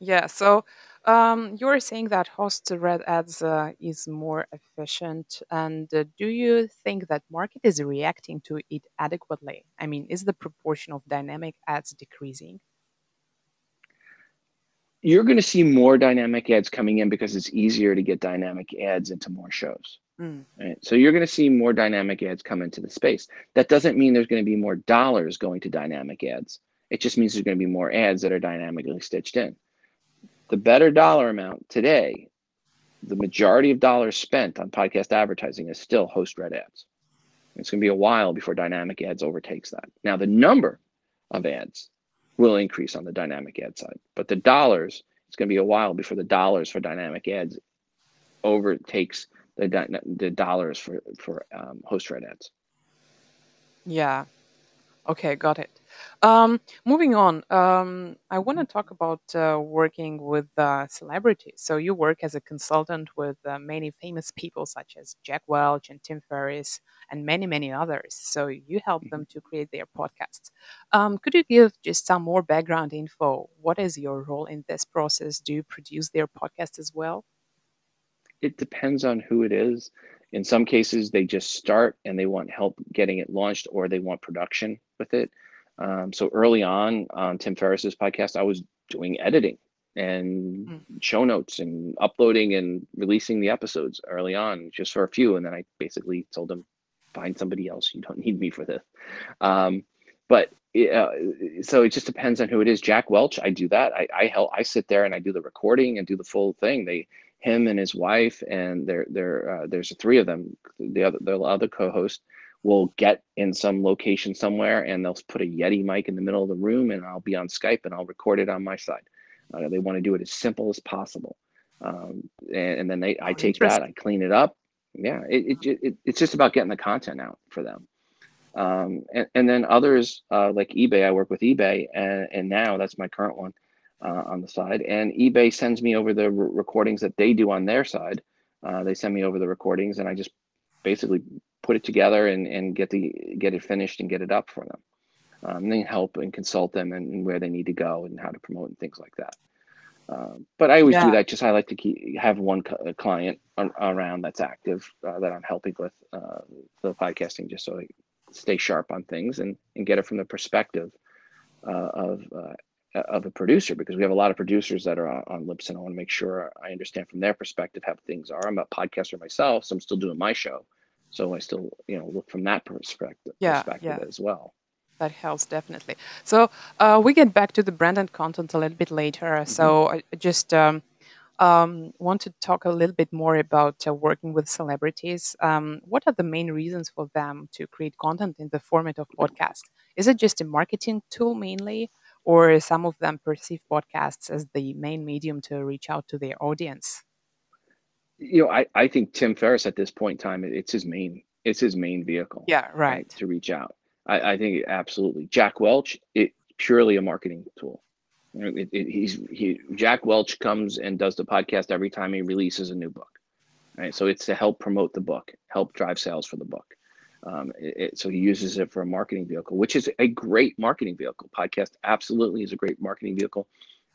Yeah. So um, you were saying that host read ads uh, is more efficient. And uh, do you think that market is reacting to it adequately? I mean, is the proportion of dynamic ads decreasing? You're going to see more dynamic ads coming in because it's easier to get dynamic ads into more shows. Mm. Right? So you're going to see more dynamic ads come into the space. That doesn't mean there's going to be more dollars going to dynamic ads. It just means there's going to be more ads that are dynamically stitched in. The better dollar amount today, the majority of dollars spent on podcast advertising is still host read ads. It's going to be a while before dynamic ads overtakes that. Now, the number of ads will increase on the dynamic ad side, but the dollars, it's going to be a while before the dollars for dynamic ads overtakes the di- the dollars for, for um, host read ads. Yeah. Okay, got it. Um, moving on, um, I want to talk about uh, working with uh, celebrities. So you work as a consultant with uh, many famous people such as Jack Welch and Tim Ferriss and many, many others. So you help mm-hmm. them to create their podcasts. Um, could you give just some more background info? What is your role in this process? Do you produce their podcast as well? It depends on who it is. In some cases, they just start and they want help getting it launched, or they want production with it. Um, so early on, on Tim Ferriss's podcast, I was doing editing and mm. show notes and uploading and releasing the episodes early on, just for a few. And then I basically told him, find somebody else. You don't need me for this. Um, but uh, so it just depends on who it is. Jack Welch, I do that. I I, help, I sit there and I do the recording and do the full thing. They him and his wife and their their uh, there's three of them. The other the other co-host will get in some location somewhere, and they'll put a Yeti mic in the middle of the room, and I'll be on Skype and I'll record it on my side. Uh, they want to do it as simple as possible. Um, and, and then they, I take that, I clean it up. Yeah, it, it, it it's just about getting the content out for them. Um, and, and then others uh, like eBay, I work with eBay and, and now that's my current one uh, on the side. And eBay sends me over the re- recordings that they do on their side. Uh, they send me over the recordings and I just basically put it together and, and get the get it finished and get it up for them. Um, and then help and consult them and, and where they need to go and how to promote and things like that. Um, but I always yeah. do that. Just I like to keep, have one co- client on, around that's active uh, that I'm helping with uh, the podcasting, just so I stay sharp on things and, and get it from the perspective uh, of uh, of a producer, because we have a lot of producers that are on, on Libsyn. I want to make sure I understand from their perspective how things are. I'm a podcaster myself, so I'm still doing my show. So I still, you know, look from that perspective, yeah, perspective yeah. as well. That helps, definitely. So uh, we get back to the brand and content a little bit later. Mm-hmm. So I just um, um, want to talk a little bit more about uh, working with celebrities. Um, what are the main reasons for them to create content in the format of podcast? Is it just a marketing tool mainly? Or some of them perceive podcasts as the main medium to reach out to their audience? You know, I, I think Tim Ferriss at this point in time, it's his main it's his main vehicle. Yeah, right. right to reach out. I, I think absolutely. Jack Welch, it purely a marketing tool. You know, it, it, he's he Jack Welch comes and does the podcast every time he releases a new book. Right, so it's to help promote the book, help drive sales for the book. Um, it, it, so he uses it for a marketing vehicle, which is a great marketing vehicle. Podcast absolutely is a great marketing vehicle.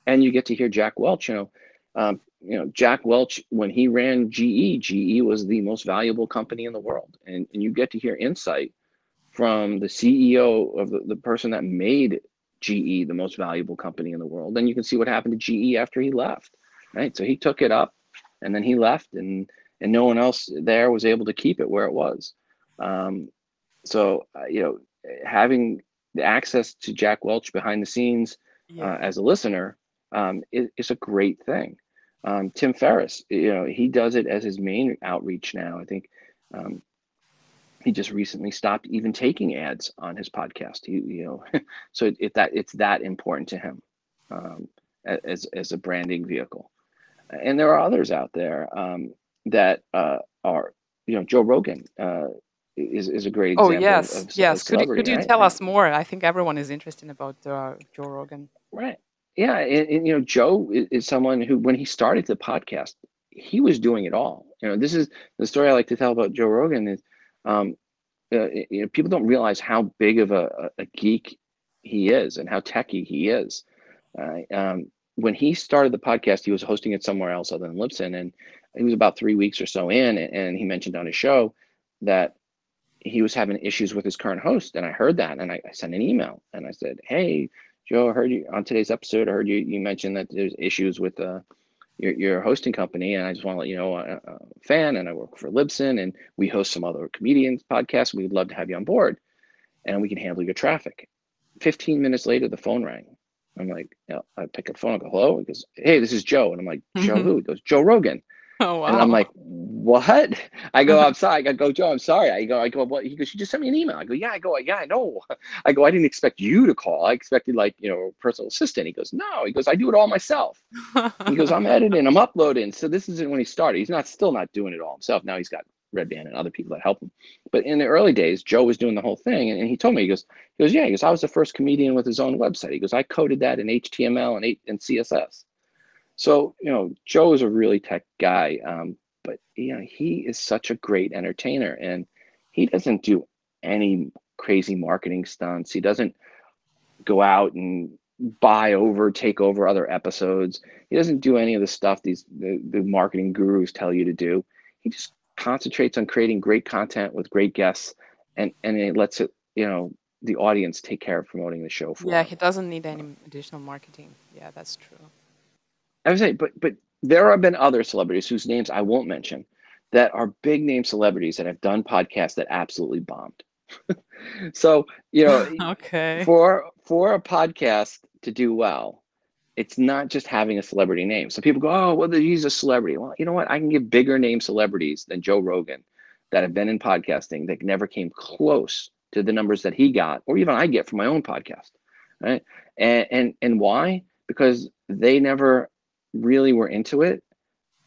And you get to hear Jack Welch, you know, um, you know, Jack Welch, when he ran G E, G E was the most valuable company in the world. And, and you get to hear insight from the C E O of the, the person that made G E the most valuable company in the world. And you can see what happened to G E after he left, right? So he took it up and then he left, and, and no one else there was able to keep it where it was. Um, so, uh, you know, having the access to Jack Welch behind the scenes, yeah. uh, as a listener, um, is, is a great thing. Um, Tim Ferriss, you know, he does it as his main outreach now. I think, um, he just recently stopped even taking ads on his podcast, he, you know, so it, it, that it's that important to him, um, as, as a branding vehicle. And there are others out there, um, that, uh, are, you know, Joe Rogan, uh, Is, is a great example. Oh, yes, of, yes. Of could you, could you right? tell us more? I think everyone is interested about uh, Joe Rogan. Right. Yeah. And, and, you know, Joe is, is someone who, when he started the podcast, he was doing it all. You know, this is the story I like to tell about Joe Rogan is, um, uh, you know, people don't realize how big of a, a geek he is and how techie he is. Uh, um, when he started the podcast, he was hosting it somewhere else other than Libsyn. And he was about three weeks or so in, and, and he mentioned on his show that he was having issues with his current host. And I heard that, and I, I sent an email and I said, "Hey, Joe, I heard you on today's episode. I heard you you mentioned that there's issues with uh, your, your hosting company. And I just want to let you know, I'm a fan and I work for Libsyn, and we host some other comedians podcasts. We'd love to have you on board and we can handle your traffic." fifteen minutes later, the phone rang. I'm like, you know, I pick up the phone, I go, "Hello." He goes, "Hey, this is Joe." And I'm like, "Joe who?" He goes, "Joe Rogan." Oh, wow. And I'm like, "What?" I go, "I'm sorry." I go, "Joe, I'm sorry." I go, I go, "What?" He goes, "You just sent me an email." I go, "Yeah." I go, "Yeah, I know." I go, "I didn't expect you to call. I expected, like, you know, a personal assistant." He goes, "No." He goes, "I do it all myself." He goes, "I'm editing, I'm uploading." So this isn't when he started. He's not still not doing it all himself. Now he's got Red Band and other people that help him. But in the early days, Joe was doing the whole thing. And, and he told me, he goes, he goes, "Yeah." He goes, "I was the first comedian with his own website." He goes, "I coded that in H T M L and and C S S." So, you know, Joe is a really tech guy, um, but, you know, he is such a great entertainer, and he doesn't do any crazy marketing stunts. He doesn't go out and buy over, take over other episodes. He doesn't do any of the stuff these the, the marketing gurus tell you to do. He just concentrates on creating great content with great guests, and, and it lets it, you know, the audience take care of promoting the show for Yeah, him. He doesn't need any additional marketing. Yeah, that's true. I was saying, but but there have been other celebrities whose names I won't mention that are big name celebrities that have done podcasts that absolutely bombed. So, you know, okay. for for a podcast to do well, it's not just having a celebrity name. So people go, "Oh, well, he's a celebrity." Well, you know what? I can give bigger name celebrities than Joe Rogan that have been in podcasting that never came close to the numbers that he got, or even I get from my own podcast, right? And and and why? Because they never really were into it.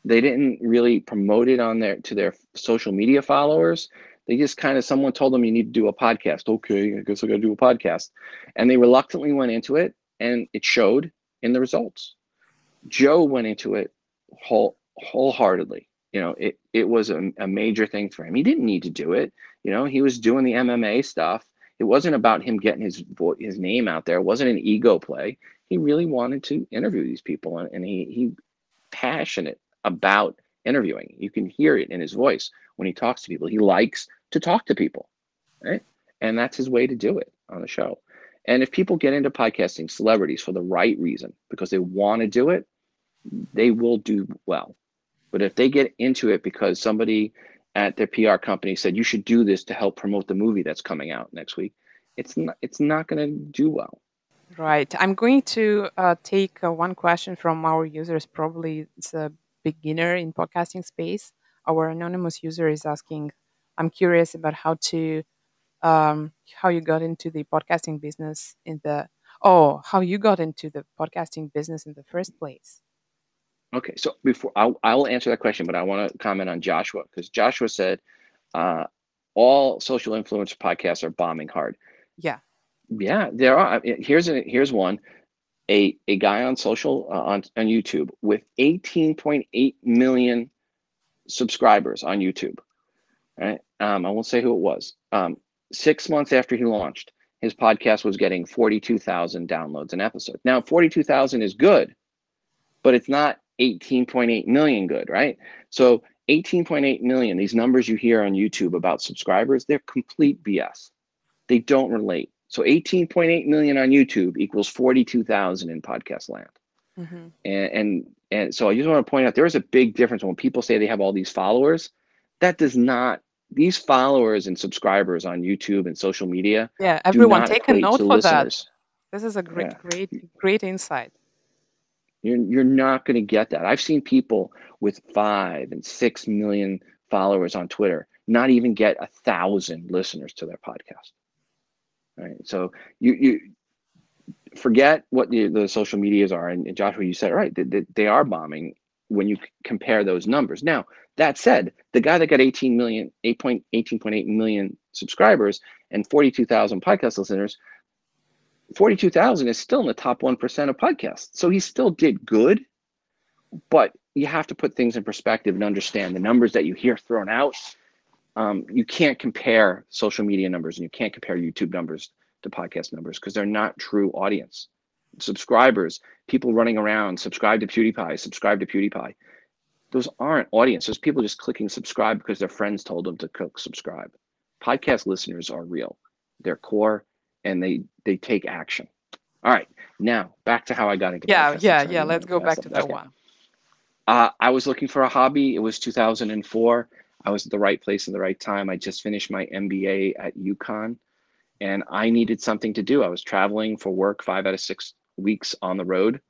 They didn't really promote it on their to their social media followers. They just kind of, someone told them, "You need to do a podcast." "Okay, I guess I gotta do a podcast." And they reluctantly went into it, and it showed in the results. Joe went into it whole wholeheartedly. You know, it it was a, a major thing for him. He didn't need to do it. You know, he was doing the M M A stuff. It wasn't about him getting his vo- his name out there. It wasn't an ego play. He really wanted to interview these people, and, and he he passionate about interviewing. You can hear it in his voice when he talks to people. He likes to talk to people, right? And that's his way to do it on the show. And if people get into podcasting, celebrities, for the right reason, because they want to do it, they will do well. But if they get into it because somebody at their P R company said, you should do this to help promote the movie that's coming out next week, it's not, it's not going to do well. Right. I'm going to uh, take uh, one question from our users. Probably it's a beginner in podcasting space. Our anonymous user is asking, I'm curious about how to, um, how you got into the podcasting business in the, oh, how you got into the podcasting business in the first place. Okay, so before I'll, I'll answer that question, but I want to comment on Joshua, because Joshua said uh, all social influencer podcasts are bombing hard. Yeah. Yeah, there are. Here's a, here's one. A a guy on social uh, on, on YouTube with eighteen point eight million subscribers on YouTube. Right? Um, I won't say who it was. Um, six months after he launched, his podcast was getting forty-two thousand downloads an episode. Now, forty-two thousand is good, but it's not eighteen point eight million good, right? So eighteen point eight million, these numbers you hear on YouTube about subscribers, they're complete B S. They don't relate. So eighteen point eight million on YouTube equals forty-two thousand in podcast land. Mm-hmm. And, and and so I just want to point out, there is a big difference when people say they have all these followers. That does not, these followers and subscribers on YouTube and social media. Yeah, everyone take a note for listeners. That. This is a great, yeah. great, great insight. You're, you're not going to get that. I've seen people with five and six million followers on Twitter not even get a thousand listeners to their podcast. Right? So you you forget what the, the social medias are. And, and Joshua, you said, right, they, they are bombing when you c- compare those numbers. Now, that said, the guy that got eighteen million, eight point eighteen point eight million subscribers and forty-two thousand podcast listeners, forty-two thousand is still in the top one percent of podcasts. So he still did good, but you have to put things in perspective and understand the numbers that you hear thrown out. Um, you can't compare social media numbers and you can't compare YouTube numbers to podcast numbers because they're not true audience. Subscribers, people running around, subscribe to PewDiePie, subscribe to PewDiePie. Those aren't audience. Those people just clicking subscribe because their friends told them to click subscribe. Podcast listeners are real. They're core. And they, they take action. All right, now back to how I got into yeah, podcasting. Yeah, yeah, yeah. Let's go back to that one. Uh, I was looking for a hobby. It was two thousand four. I was at the right place at the right time. I just finished my M B A at UConn, and I needed something to do. I was traveling for work five out of six weeks on the road,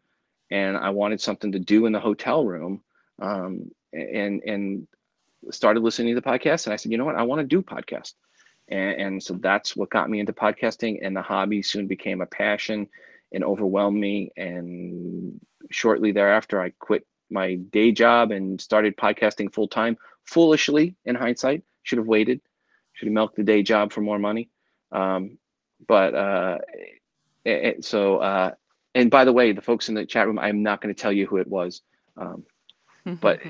and I wanted something to do in the hotel room. Um, and and started listening to the podcast, and I said, you know what? I want to do podcasts. And, and so that's what got me into podcasting, and the hobby soon became a passion and overwhelmed me. And shortly thereafter, I quit my day job and started podcasting full time. Foolishly, in hindsight, should have waited, should have milked the day job for more money. Um, but uh, and so, uh, and by the way, the folks in the chat room, I'm not going to tell you who it was. Um, but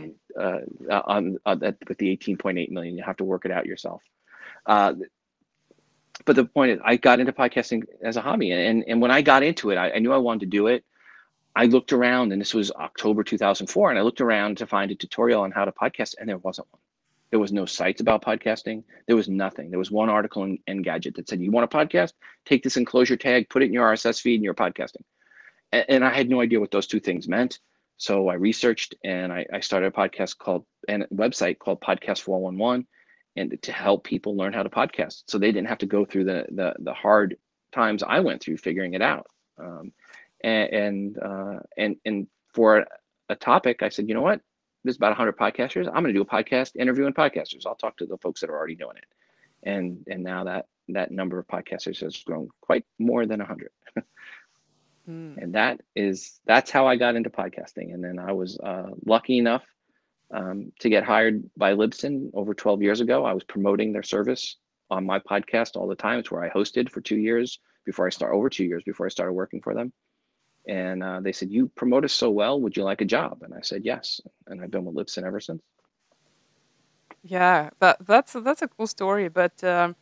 uh, on, on that, with the eighteen point eight million, you have to work it out yourself. Uh, but the point is, I got into podcasting as a hobby, and and when I got into it, I, I knew I wanted to do it. I looked around, and this was October two thousand four, and I looked around to find a tutorial on how to podcast, and there wasn't one. There was no sites about podcasting. There was nothing. There was one article in Engadget that said, you want a podcast? Take this enclosure tag, put it in your R S S feed, and you're podcasting. And, and I had no idea what those two things meant, so I researched, and I, I started a podcast called, and a website called Podcast four eleven, and to help people learn how to podcast, so they didn't have to go through the the, the hard times I went through figuring it out. Um, and and, uh, and and for a topic, I said, you know what? There's about one hundred podcasters. I'm going to do a podcast interviewing podcasters. I'll talk to the folks that are already doing it. And and now that that number of podcasters has grown quite more than one hundred. mm. And that is that's how I got into podcasting. And then I was uh, lucky enough Um, to get hired by Libsyn over twelve years ago. I was promoting their service on my podcast all the time. It's where I hosted for two years before I start over two years before I started working for them. And uh, they said, you promote us so well, would you like a job? And I said, yes. And I've been with Libsyn ever since. Yeah, that, that's, that's a cool story. But um,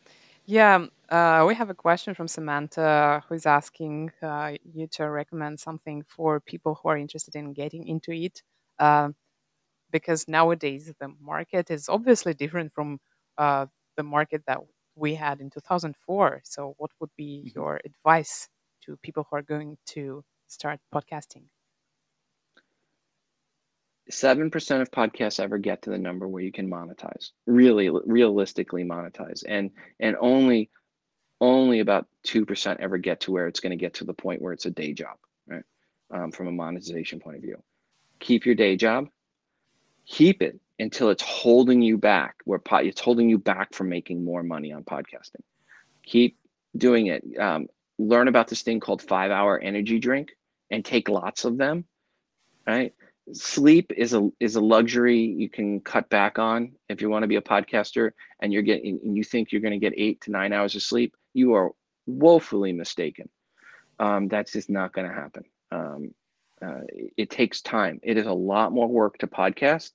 yeah, uh, we have a question from Samantha who's asking uh, you to recommend something for people who are interested in getting into it. Uh, Because nowadays the market is obviously different from uh, the market that we had in two thousand four. So what would be mm-hmm. your advice to people who are going to start podcasting? seven percent of podcasts ever get to the number where you can monetize, really realistically monetize. And and only only about two percent ever get to where it's going to get to the point where it's a day job, right? Um, from a monetization point of view. Keep your day job. Keep it until it's holding you back, where pod, it's holding you back from making more money on podcasting. Keep doing it. Um, learn about this thing called five hour energy drink and take lots of them, right? Sleep is a is a luxury you can cut back on if you want to be a podcaster, and you're getting and you think you're going to get eight to nine hours of sleep. You are woefully mistaken. Um, that's just not going to happen. Um, uh, it, it takes time. It is a lot more work to podcast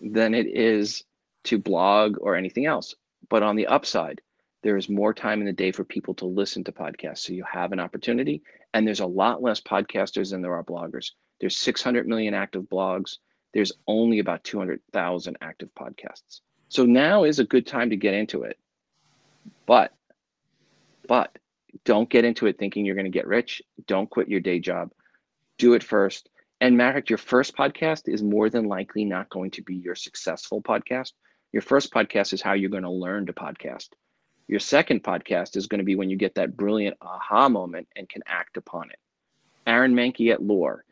than it is to blog or anything else. But on the upside, there is more time in the day for people to listen to podcasts. So you have an opportunity, and there's a lot less podcasters than there are bloggers. There's six hundred million active blogs. There's only about two hundred thousand active podcasts. So now is a good time to get into it. But, but don't get into it thinking you're going to get rich. Don't quit your day job. Do it first. And Maverick, your first podcast is more than likely not going to be your successful podcast. Your first podcast is how you're going to learn to podcast. Your second podcast is going to be when you get that brilliant aha moment and can act upon it. Aaron Mankey at Lore.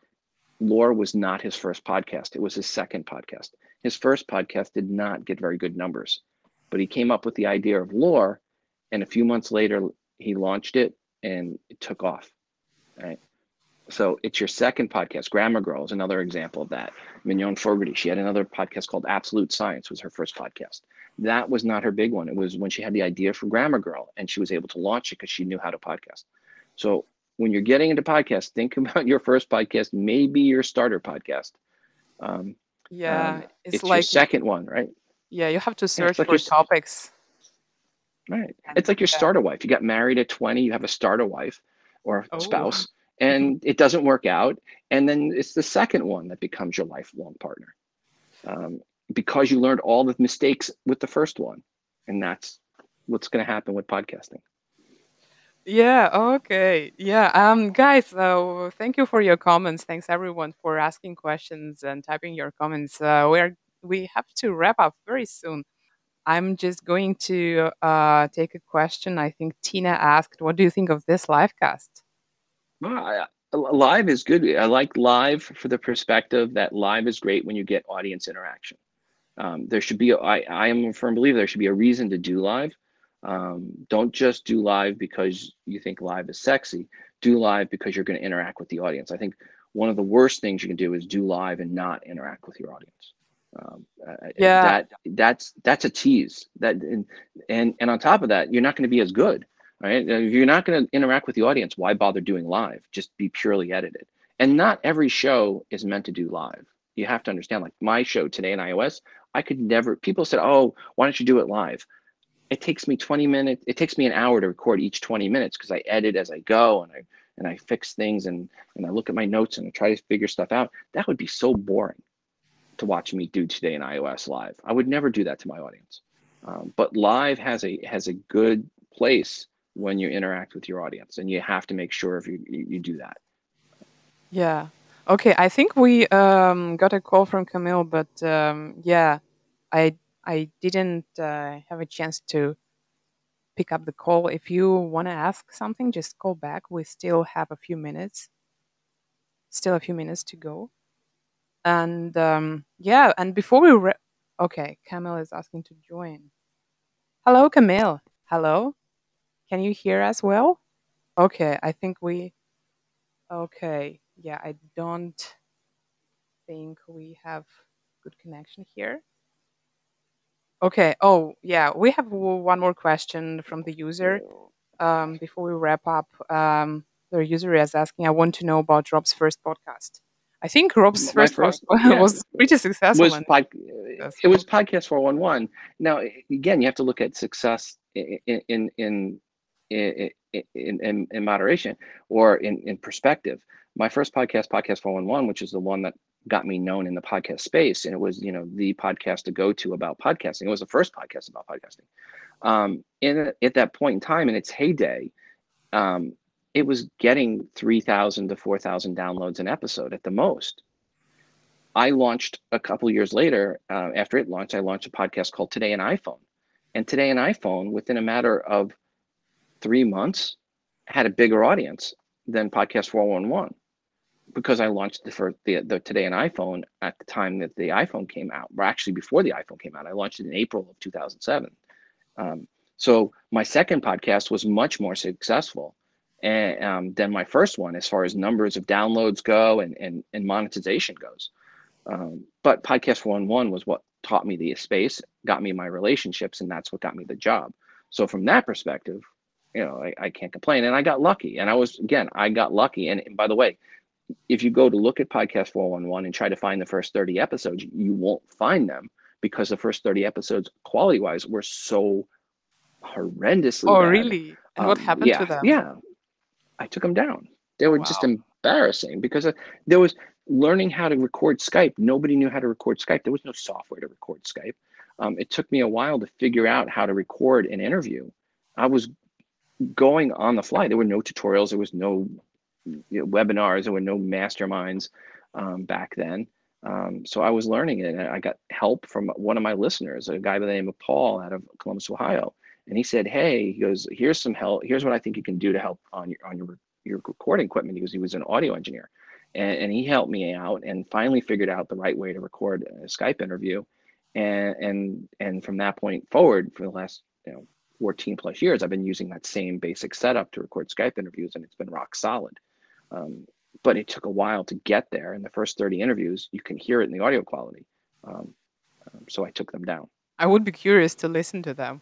Lore was not his first podcast. It was his second podcast. His first podcast did not get very good numbers, but he came up with the idea of Lore, and a few months later, he launched it and it took off, right? So it's your second podcast. Grammar Girl is another example of that. Mignon Fogarty, she had another podcast called Absolute Science, was her first podcast. That was not her big one. It was when she had the idea for Grammar Girl and she was able to launch it because she knew how to podcast. So when you're getting into podcasts, think about your first podcast, maybe your starter podcast. Um, yeah. Um, it's it's like, your second one, right? Yeah. You have to search like for your, topics. Right. And it's like your yeah. starter wife. You got married at twenty, you have a starter wife or oh. spouse, and it doesn't work out. And then it's the second one that becomes your lifelong partner, um, because you learned all the mistakes with the first one. And that's what's going to happen with podcasting. Yeah. Okay. Yeah. Um, guys, uh, thank you for your comments. Thanks everyone for asking questions and typing your comments. Uh, we are, we have to wrap up very soon. I'm just going to uh, take a question. I think Tina asked, what do you think of this live cast? Well, I, live is good. I like live for the perspective that live is great when you get audience interaction. Um, there should be, a, I, I am a firm believer there should be a reason to do live. Um, don't just do live because you think live is sexy. Do live because you're going to interact with the audience. I think one of the worst things you can do is do live and not interact with your audience. Um, yeah. That that's that's a tease. That and and, and on top of that, you're not going to be as good. Right? If you're not going to interact with the audience, why bother doing live? Just be purely edited. And not every show is meant to do live. You have to understand. Like my show, Today in iOS, I could never. People said, "Oh, why don't you do it live?" It takes me twenty minutes. It takes me an hour to record each twenty minutes because I edit as I go and I and I fix things and, and I look at my notes and I try to figure stuff out. That would be so boring to watch me do Today in iOS live. I would never do that to my audience. Um, but live has a has a good place when you interact with your audience, and you have to make sure if you you, you do that. Yeah. Okay. I think we um, got a call from Camille, but um, yeah, I. I didn't uh, have a chance to pick up the call. If you want to ask something, just call back. We still have a few minutes, still a few minutes to go. And um, yeah, and before we... Re- okay, Camille is asking to join. Hello, Camille. Hello? Can you hear us well? Okay, I think we... Okay, yeah, I don't think we have good connection here. Okay. Oh, yeah. We have one more question from the user. Um, before we wrap up, um, the user is asking, I want to know about Rob's first podcast. I think Rob's My first, first podcast yeah. was pretty successful. Was pod- it was Podcast four eleven. Now, again, you have to look at success in in in in, in, in, in moderation or in, in perspective. my first podcast, Podcast four eleven, which is the one that got me known in the podcast space. And it was, you know, the podcast to go to about podcasting. It was the first podcast about podcasting. Um, and at that point in time, in its heyday, um, it was getting three thousand to four thousand downloads an episode at the most. I launched a couple years later, uh, after it launched, I launched a podcast called Today in iPhone. And Today in iPhone, within a matter of three months, had a bigger audience than Podcast four eleven, because I launched the, first, the, the Today in iPhone at the time that the iPhone came out, or actually before the iPhone came out. I launched it in April of two thousand seven. Um, so my second podcast was much more successful and, um, than my first one, as far as numbers of downloads go and, and, and monetization goes. Um, but Podcast four eleven was what taught me the space, got me my relationships, and that's what got me the job. So from that perspective, you know, I, I can't complain. And I got lucky. And I was, again, I got lucky. And, and by the way, if you go to look at Podcast four eleven and try to find the first thirty episodes, you won't find them, because the first thirty episodes, quality-wise, were so horrendously Oh, bad. Really? And um, what happened yeah, to them? Yeah. I took them down. They were wow. just embarrassing, because there was learning how to record Skype. Nobody knew how to record Skype. There was no software to record Skype. Um, it took me a while to figure out how to record an interview. I was going on the fly. There were no tutorials. There was no you know, webinars. There were no masterminds um, back then. Um, so I was learning it. And I got help from one of my listeners, a guy by the name of Paul out of Columbus, Ohio. And he said, hey, he goes, here's some help. Here's what I think you can do to help on your on your, your recording equipment. He goes, he was an audio engineer. And, and he helped me out and finally figured out the right way to record a Skype interview. And and and from that point forward, for the last, you know, fourteen plus years, I've been using that same basic setup to record Skype interviews, and it's been rock solid. Um, but it took a while to get there. In the first thirty interviews, you can hear it in the audio quality. Um, um, so I took them down. I would be curious to listen to them.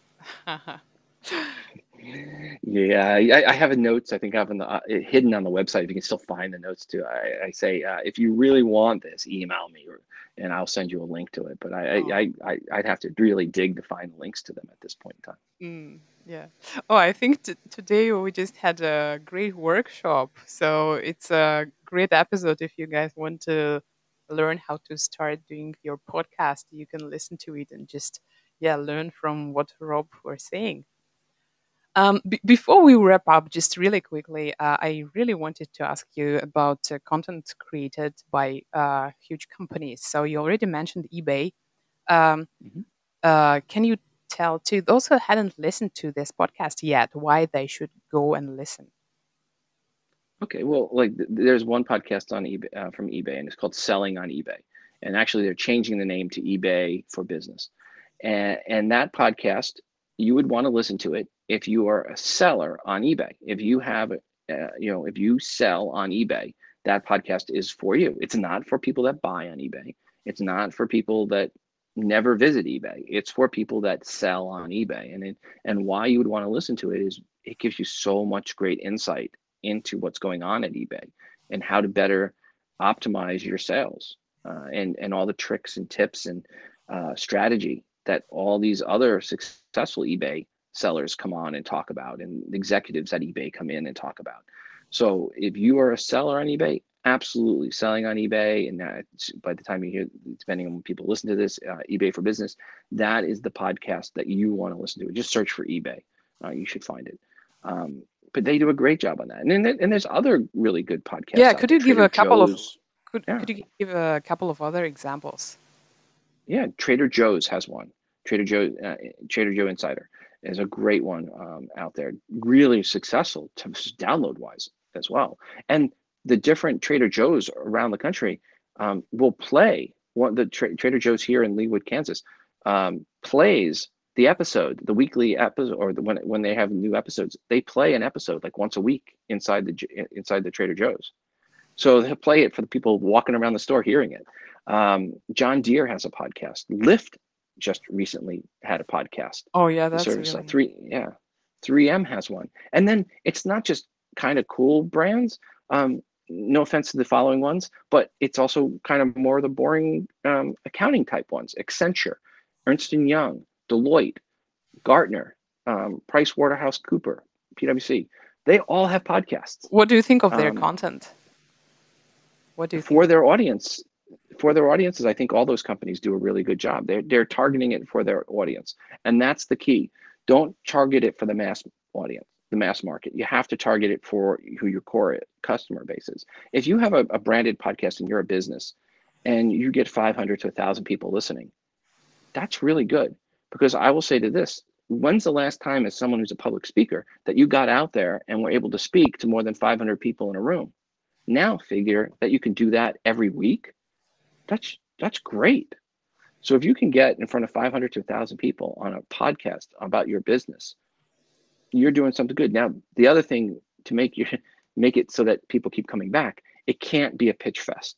Yeah, I, I have a notes. I think I have in the, uh, hidden on the website. If you can still find the notes too, I, I say uh, if you really want this, email me, or, and I'll send you a link to it. But I, oh. I, I, I'd have to really dig to find links to them at this point in time. Mm, yeah. Oh, I think t- today we just had a great workshop. So it's a great episode. If you guys want to learn how to start doing your podcast, you can listen to it and just yeah learn from what Rob was saying. Um, b- before we wrap up, just really quickly, uh, I really wanted to ask you about uh, content created by uh, huge companies. So you already mentioned eBay. Um, mm-hmm. uh, can you tell to those who hadn't listened to this podcast yet why they should go and listen? Okay, well, like th- there's one podcast on eBay, uh, from eBay, and it's called Selling on eBay. And actually, they're changing the name to eBay for Business. And, and that podcast, you would want to listen to it if you are a seller on eBay. If you have, uh, you know, if you sell on eBay, that podcast is for you. It's not for people that buy on eBay. It's not for people that never visit eBay. It's for people that sell on eBay. And it, and why you would want to listen to it is it gives you so much great insight into what's going on at eBay and how to better optimize your sales, uh, and, and all the tricks and tips and uh, strategy that all these other successful eBay sellers come on and talk about, and executives at eBay come in and talk about. So if you are a seller on eBay, absolutely Selling on eBay. And that, by the time you hear, depending on when people listen to this, uh, eBay for Business, that is the podcast that you want to listen to. Just search for eBay. Uh, you should find it. Um, but they do a great job on that. And then, and there's other really good podcasts. Yeah. Could you give a couple of, could, yeah. could you give a couple of other examples? Yeah. Trader Joe's has one. Trader Joe, uh, Trader Joe Insider is a great one um, out there. Really successful to download wise as well. And the different Trader Joe's around the country um, will play one. The tra- Trader Joe's here in Leawood, Kansas, um, plays the episode, the weekly episode, or the, when when they have new episodes, they play an episode like once a week inside the inside the Trader Joe's. So they play it for the people walking around the store hearing it. Um, John Deere has a podcast. Lyft just recently had a podcast. Oh yeah, that's service. Really... three. Yeah, three M has one, and then it's not just kind of cool brands. Um, no offense to the following ones, but it's also kind of more the boring um, accounting type ones. Accenture, Ernst and Young, Deloitte, Gartner, um, PricewaterhouseCooper, P W C. They all have podcasts. What do you think of their um, content? What do you for think? their audience? For their audiences, I think all those companies do a really good job. They're, they're targeting it for their audience. And that's the key. Don't target it for the mass audience, the mass market. You have to target it for who your core customer base is. If you have a, a branded podcast and you're a business and you get five hundred to one thousand people listening, that's really good. Because I will say to this, when's the last time as someone who's a public speaker that you got out there and were able to speak to more than five hundred people in a room? Now figure that you can do that every week. That's that's great. So if you can get in front of five hundred to one thousand people on a podcast about your business, you're doing something good. Now, the other thing to make you make it so that people keep coming back, it can't be a pitch fest.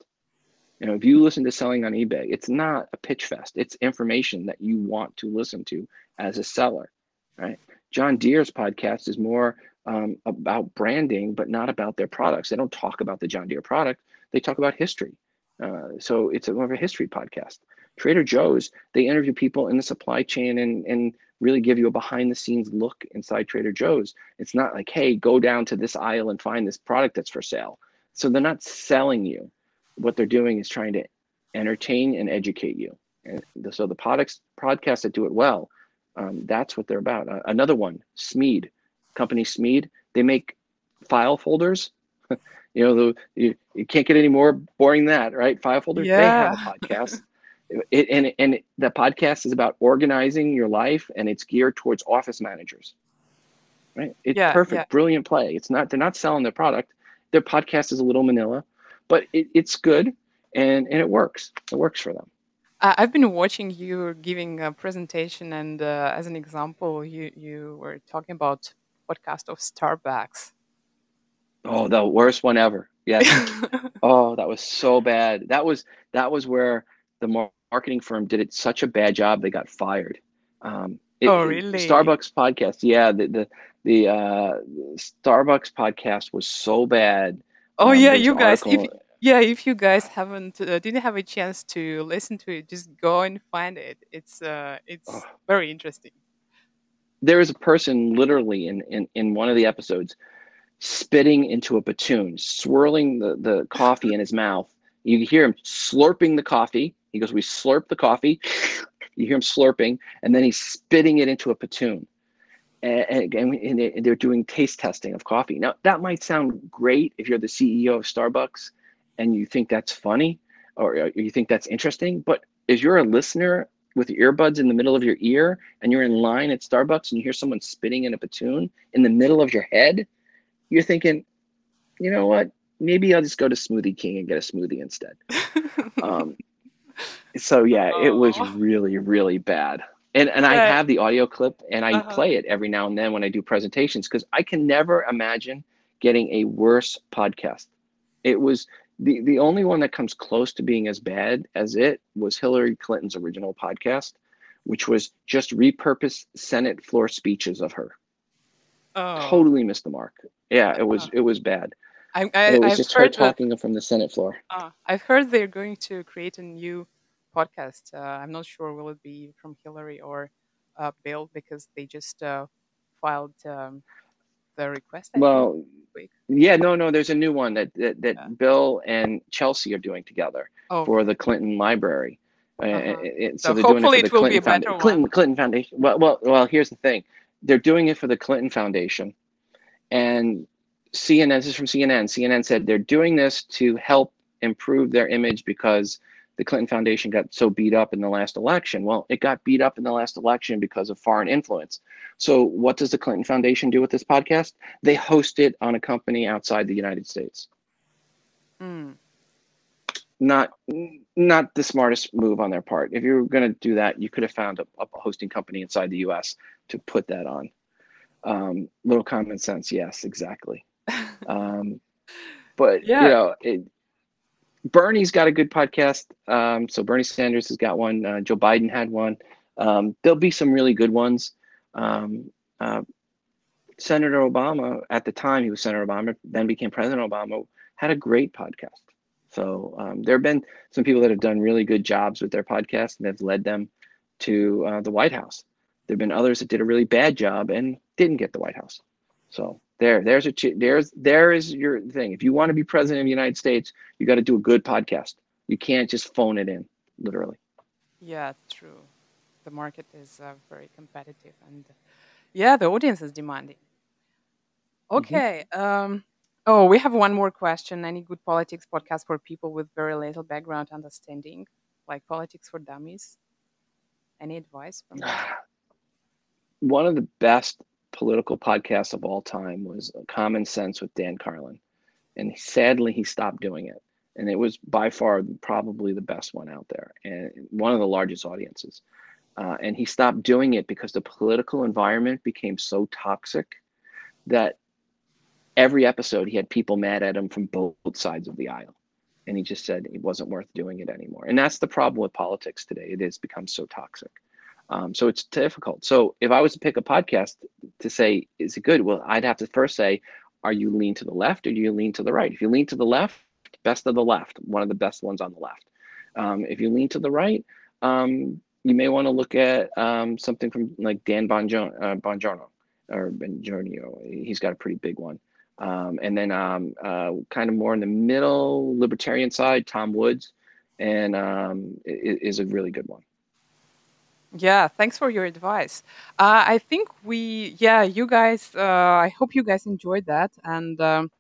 You know, if you listen to Selling on eBay, it's not a pitch fest. It's information that you want to listen to as a seller, right? John Deere's podcast is more um, about branding, but not about their products. They don't talk about the John Deere product. They talk about history. Uh, so it's more of a history podcast. Trader Joe's, they interview people in the supply chain and, and really give you a behind the scenes look inside Trader Joe's. It's not like, hey, go down to this aisle and find this product that's for sale. So they're not selling you. What they're doing is trying to entertain and educate you. And so the products, podcasts that do it well, um, that's what they're about. Uh, another one, Smead, company Smead, they make file folders. You know, the, you, you can't get any more boring than that, right? File folder, yeah. They have a podcast. It, and and it, the podcast is about organizing your life, and it's geared towards office managers, right? It's yeah, perfect, yeah. Brilliant play. It's not, they're not selling their product. Their podcast is a little manila, but it, it's good, and, and it works. It works for them. I've been watching you giving a presentation, and uh, as an example, you, you were talking about podcast of Starbucks. Oh, the worst one ever. Yes. Oh, that was so bad. That was that was where the marketing firm did it such a bad job. They got fired. Um, it, oh, really? Starbucks podcast. Yeah. The the, the uh, Starbucks podcast was so bad. Oh, um, yeah. You guys. If, yeah. If you guys haven't uh, didn't have a chance to listen to it, just go and find it. It's uh, it's oh. very interesting. There is a person literally in, in, in one of the episodes spitting into a platoon, swirling the, the coffee in his mouth. You hear him slurping the coffee. He goes, we slurp the coffee. You hear him slurping, and then he's spitting it into a platoon. And, and, and they're doing taste testing of coffee. Now, that might sound great if you're the C E O of Starbucks and you think that's funny or you think that's interesting. But if you're a listener with earbuds in the middle of your ear and you're in line at Starbucks and you hear someone spitting in a platoon in the middle of your head, you're thinking, you know what? Maybe I'll just go to Smoothie King and get a smoothie instead. um, so yeah, Aww. It was really, really bad. And and I have the audio clip, and I uh-huh. play it every now and then when I do presentations, because I can never imagine getting a worse podcast. It was the the only one that comes close to being as bad as it was Hillary Clinton's original podcast, which was just repurposed Senate floor speeches of her. Oh. Totally missed the mark. Yeah, it was oh. it was bad. I, I, it was I've just her talking that, from the Senate floor. Uh, I've heard they're going to create a new podcast. Uh, I'm not sure will it be from Hillary or uh, Bill, because they just uh, filed um, the request. I well, think, yeah, no, no. There's a new one that that, that yeah. Bill and Chelsea are doing together oh. for the Clinton Library. Uh-huh. Uh, it, so, so they're hopefully doing it, for the it will Clinton be a better Found- one. Clinton, Clinton Foundation. Well, well, well. Here's the thing. They're doing it for the Clinton Foundation, and C N N, this is from C N N. C N N said they're doing this to help improve their image because the Clinton Foundation got so beat up in the last election. Well, it got beat up in the last election because of foreign influence. So what does the Clinton Foundation do with this podcast? They host it on a company outside the United States. Mm. Not not the smartest move on their part. If you were going to do that, you could have found a, a hosting company inside the U S to put that on. Um, little common sense. Yes, exactly. Um, but, yeah. you know, it, Bernie's got a good podcast. Um, so Bernie Sanders has got one. Uh, Joe Biden had one. Um, there'll be some really good ones. Um, uh, Senator Obama, at the time he was Senator Obama, then became President Obama, had a great podcast. So um, there have been some people that have done really good jobs with their podcast and have led them to uh, the White House. There have been others that did a really bad job and didn't get the White House. So There, there's a there's there is your thing. If you want to be president of the United States, you got to do a good podcast. You can't just phone it in, literally. Yeah, true. The market is uh, very competitive, and yeah, the audience is demanding. Okay. Mm-hmm. Um, oh, we have one more question. Any good politics podcast for people with very little background understanding, like Politics for Dummies? Any advice from you? One of the best political podcasts of all time was Common Sense with Dan Carlin. And sadly, he stopped doing it. And it was by far probably the best one out there and one of the largest audiences. Uh, and he stopped doing it because the political environment became so toxic that every episode he had people mad at him from both sides of the aisle. And he just said it wasn't worth doing it anymore. And that's the problem with politics today. It has become so toxic. Um, so it's difficult. So if I was to pick a podcast to say, is it good? Well, I'd have to first say, are you lean to the left or do you lean to the right? If you lean to the left, best of the left, one of the best ones on the left. Um, if you lean to the right, um, you may want to look at um, something from like Dan Bongiorno, uh, Bongiorno or Bongiorno. He's got a pretty big one. Um, and then um, uh, kind of more in the middle libertarian side, Tom Woods, and um, is a really good one. Yeah, thanks for your advice. Uh, I think we, yeah, you guys, uh, I hope you guys enjoyed that. And um,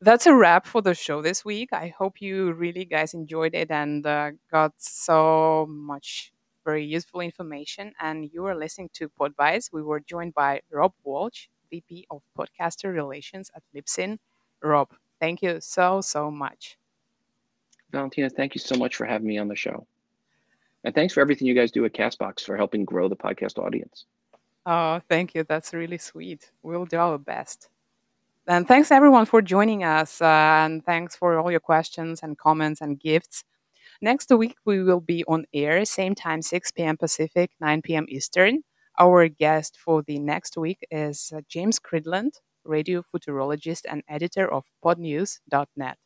that's a wrap for the show this week. I hope you really guys enjoyed it and uh, got so much very useful information. And you are listening to Podvise. We were joined by Rob Walsh, V P of Podcaster Relations at Libsyn. Rob, thank you so, so much. Valentina, thank you so much for having me on the show. And thanks for everything you guys do at Castbox for helping grow the podcast audience. Oh, thank you. That's really sweet. We'll do our best. And thanks, everyone, for joining us. Uh, and thanks for all your questions and comments and gifts. Next week, we will be on air, same time, six p.m. Pacific, nine p.m. Eastern. Our guest for the next week is James Cridland, radio futurologist and editor of podnews dot net.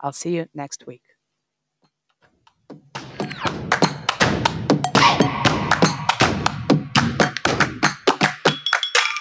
I'll see you next week.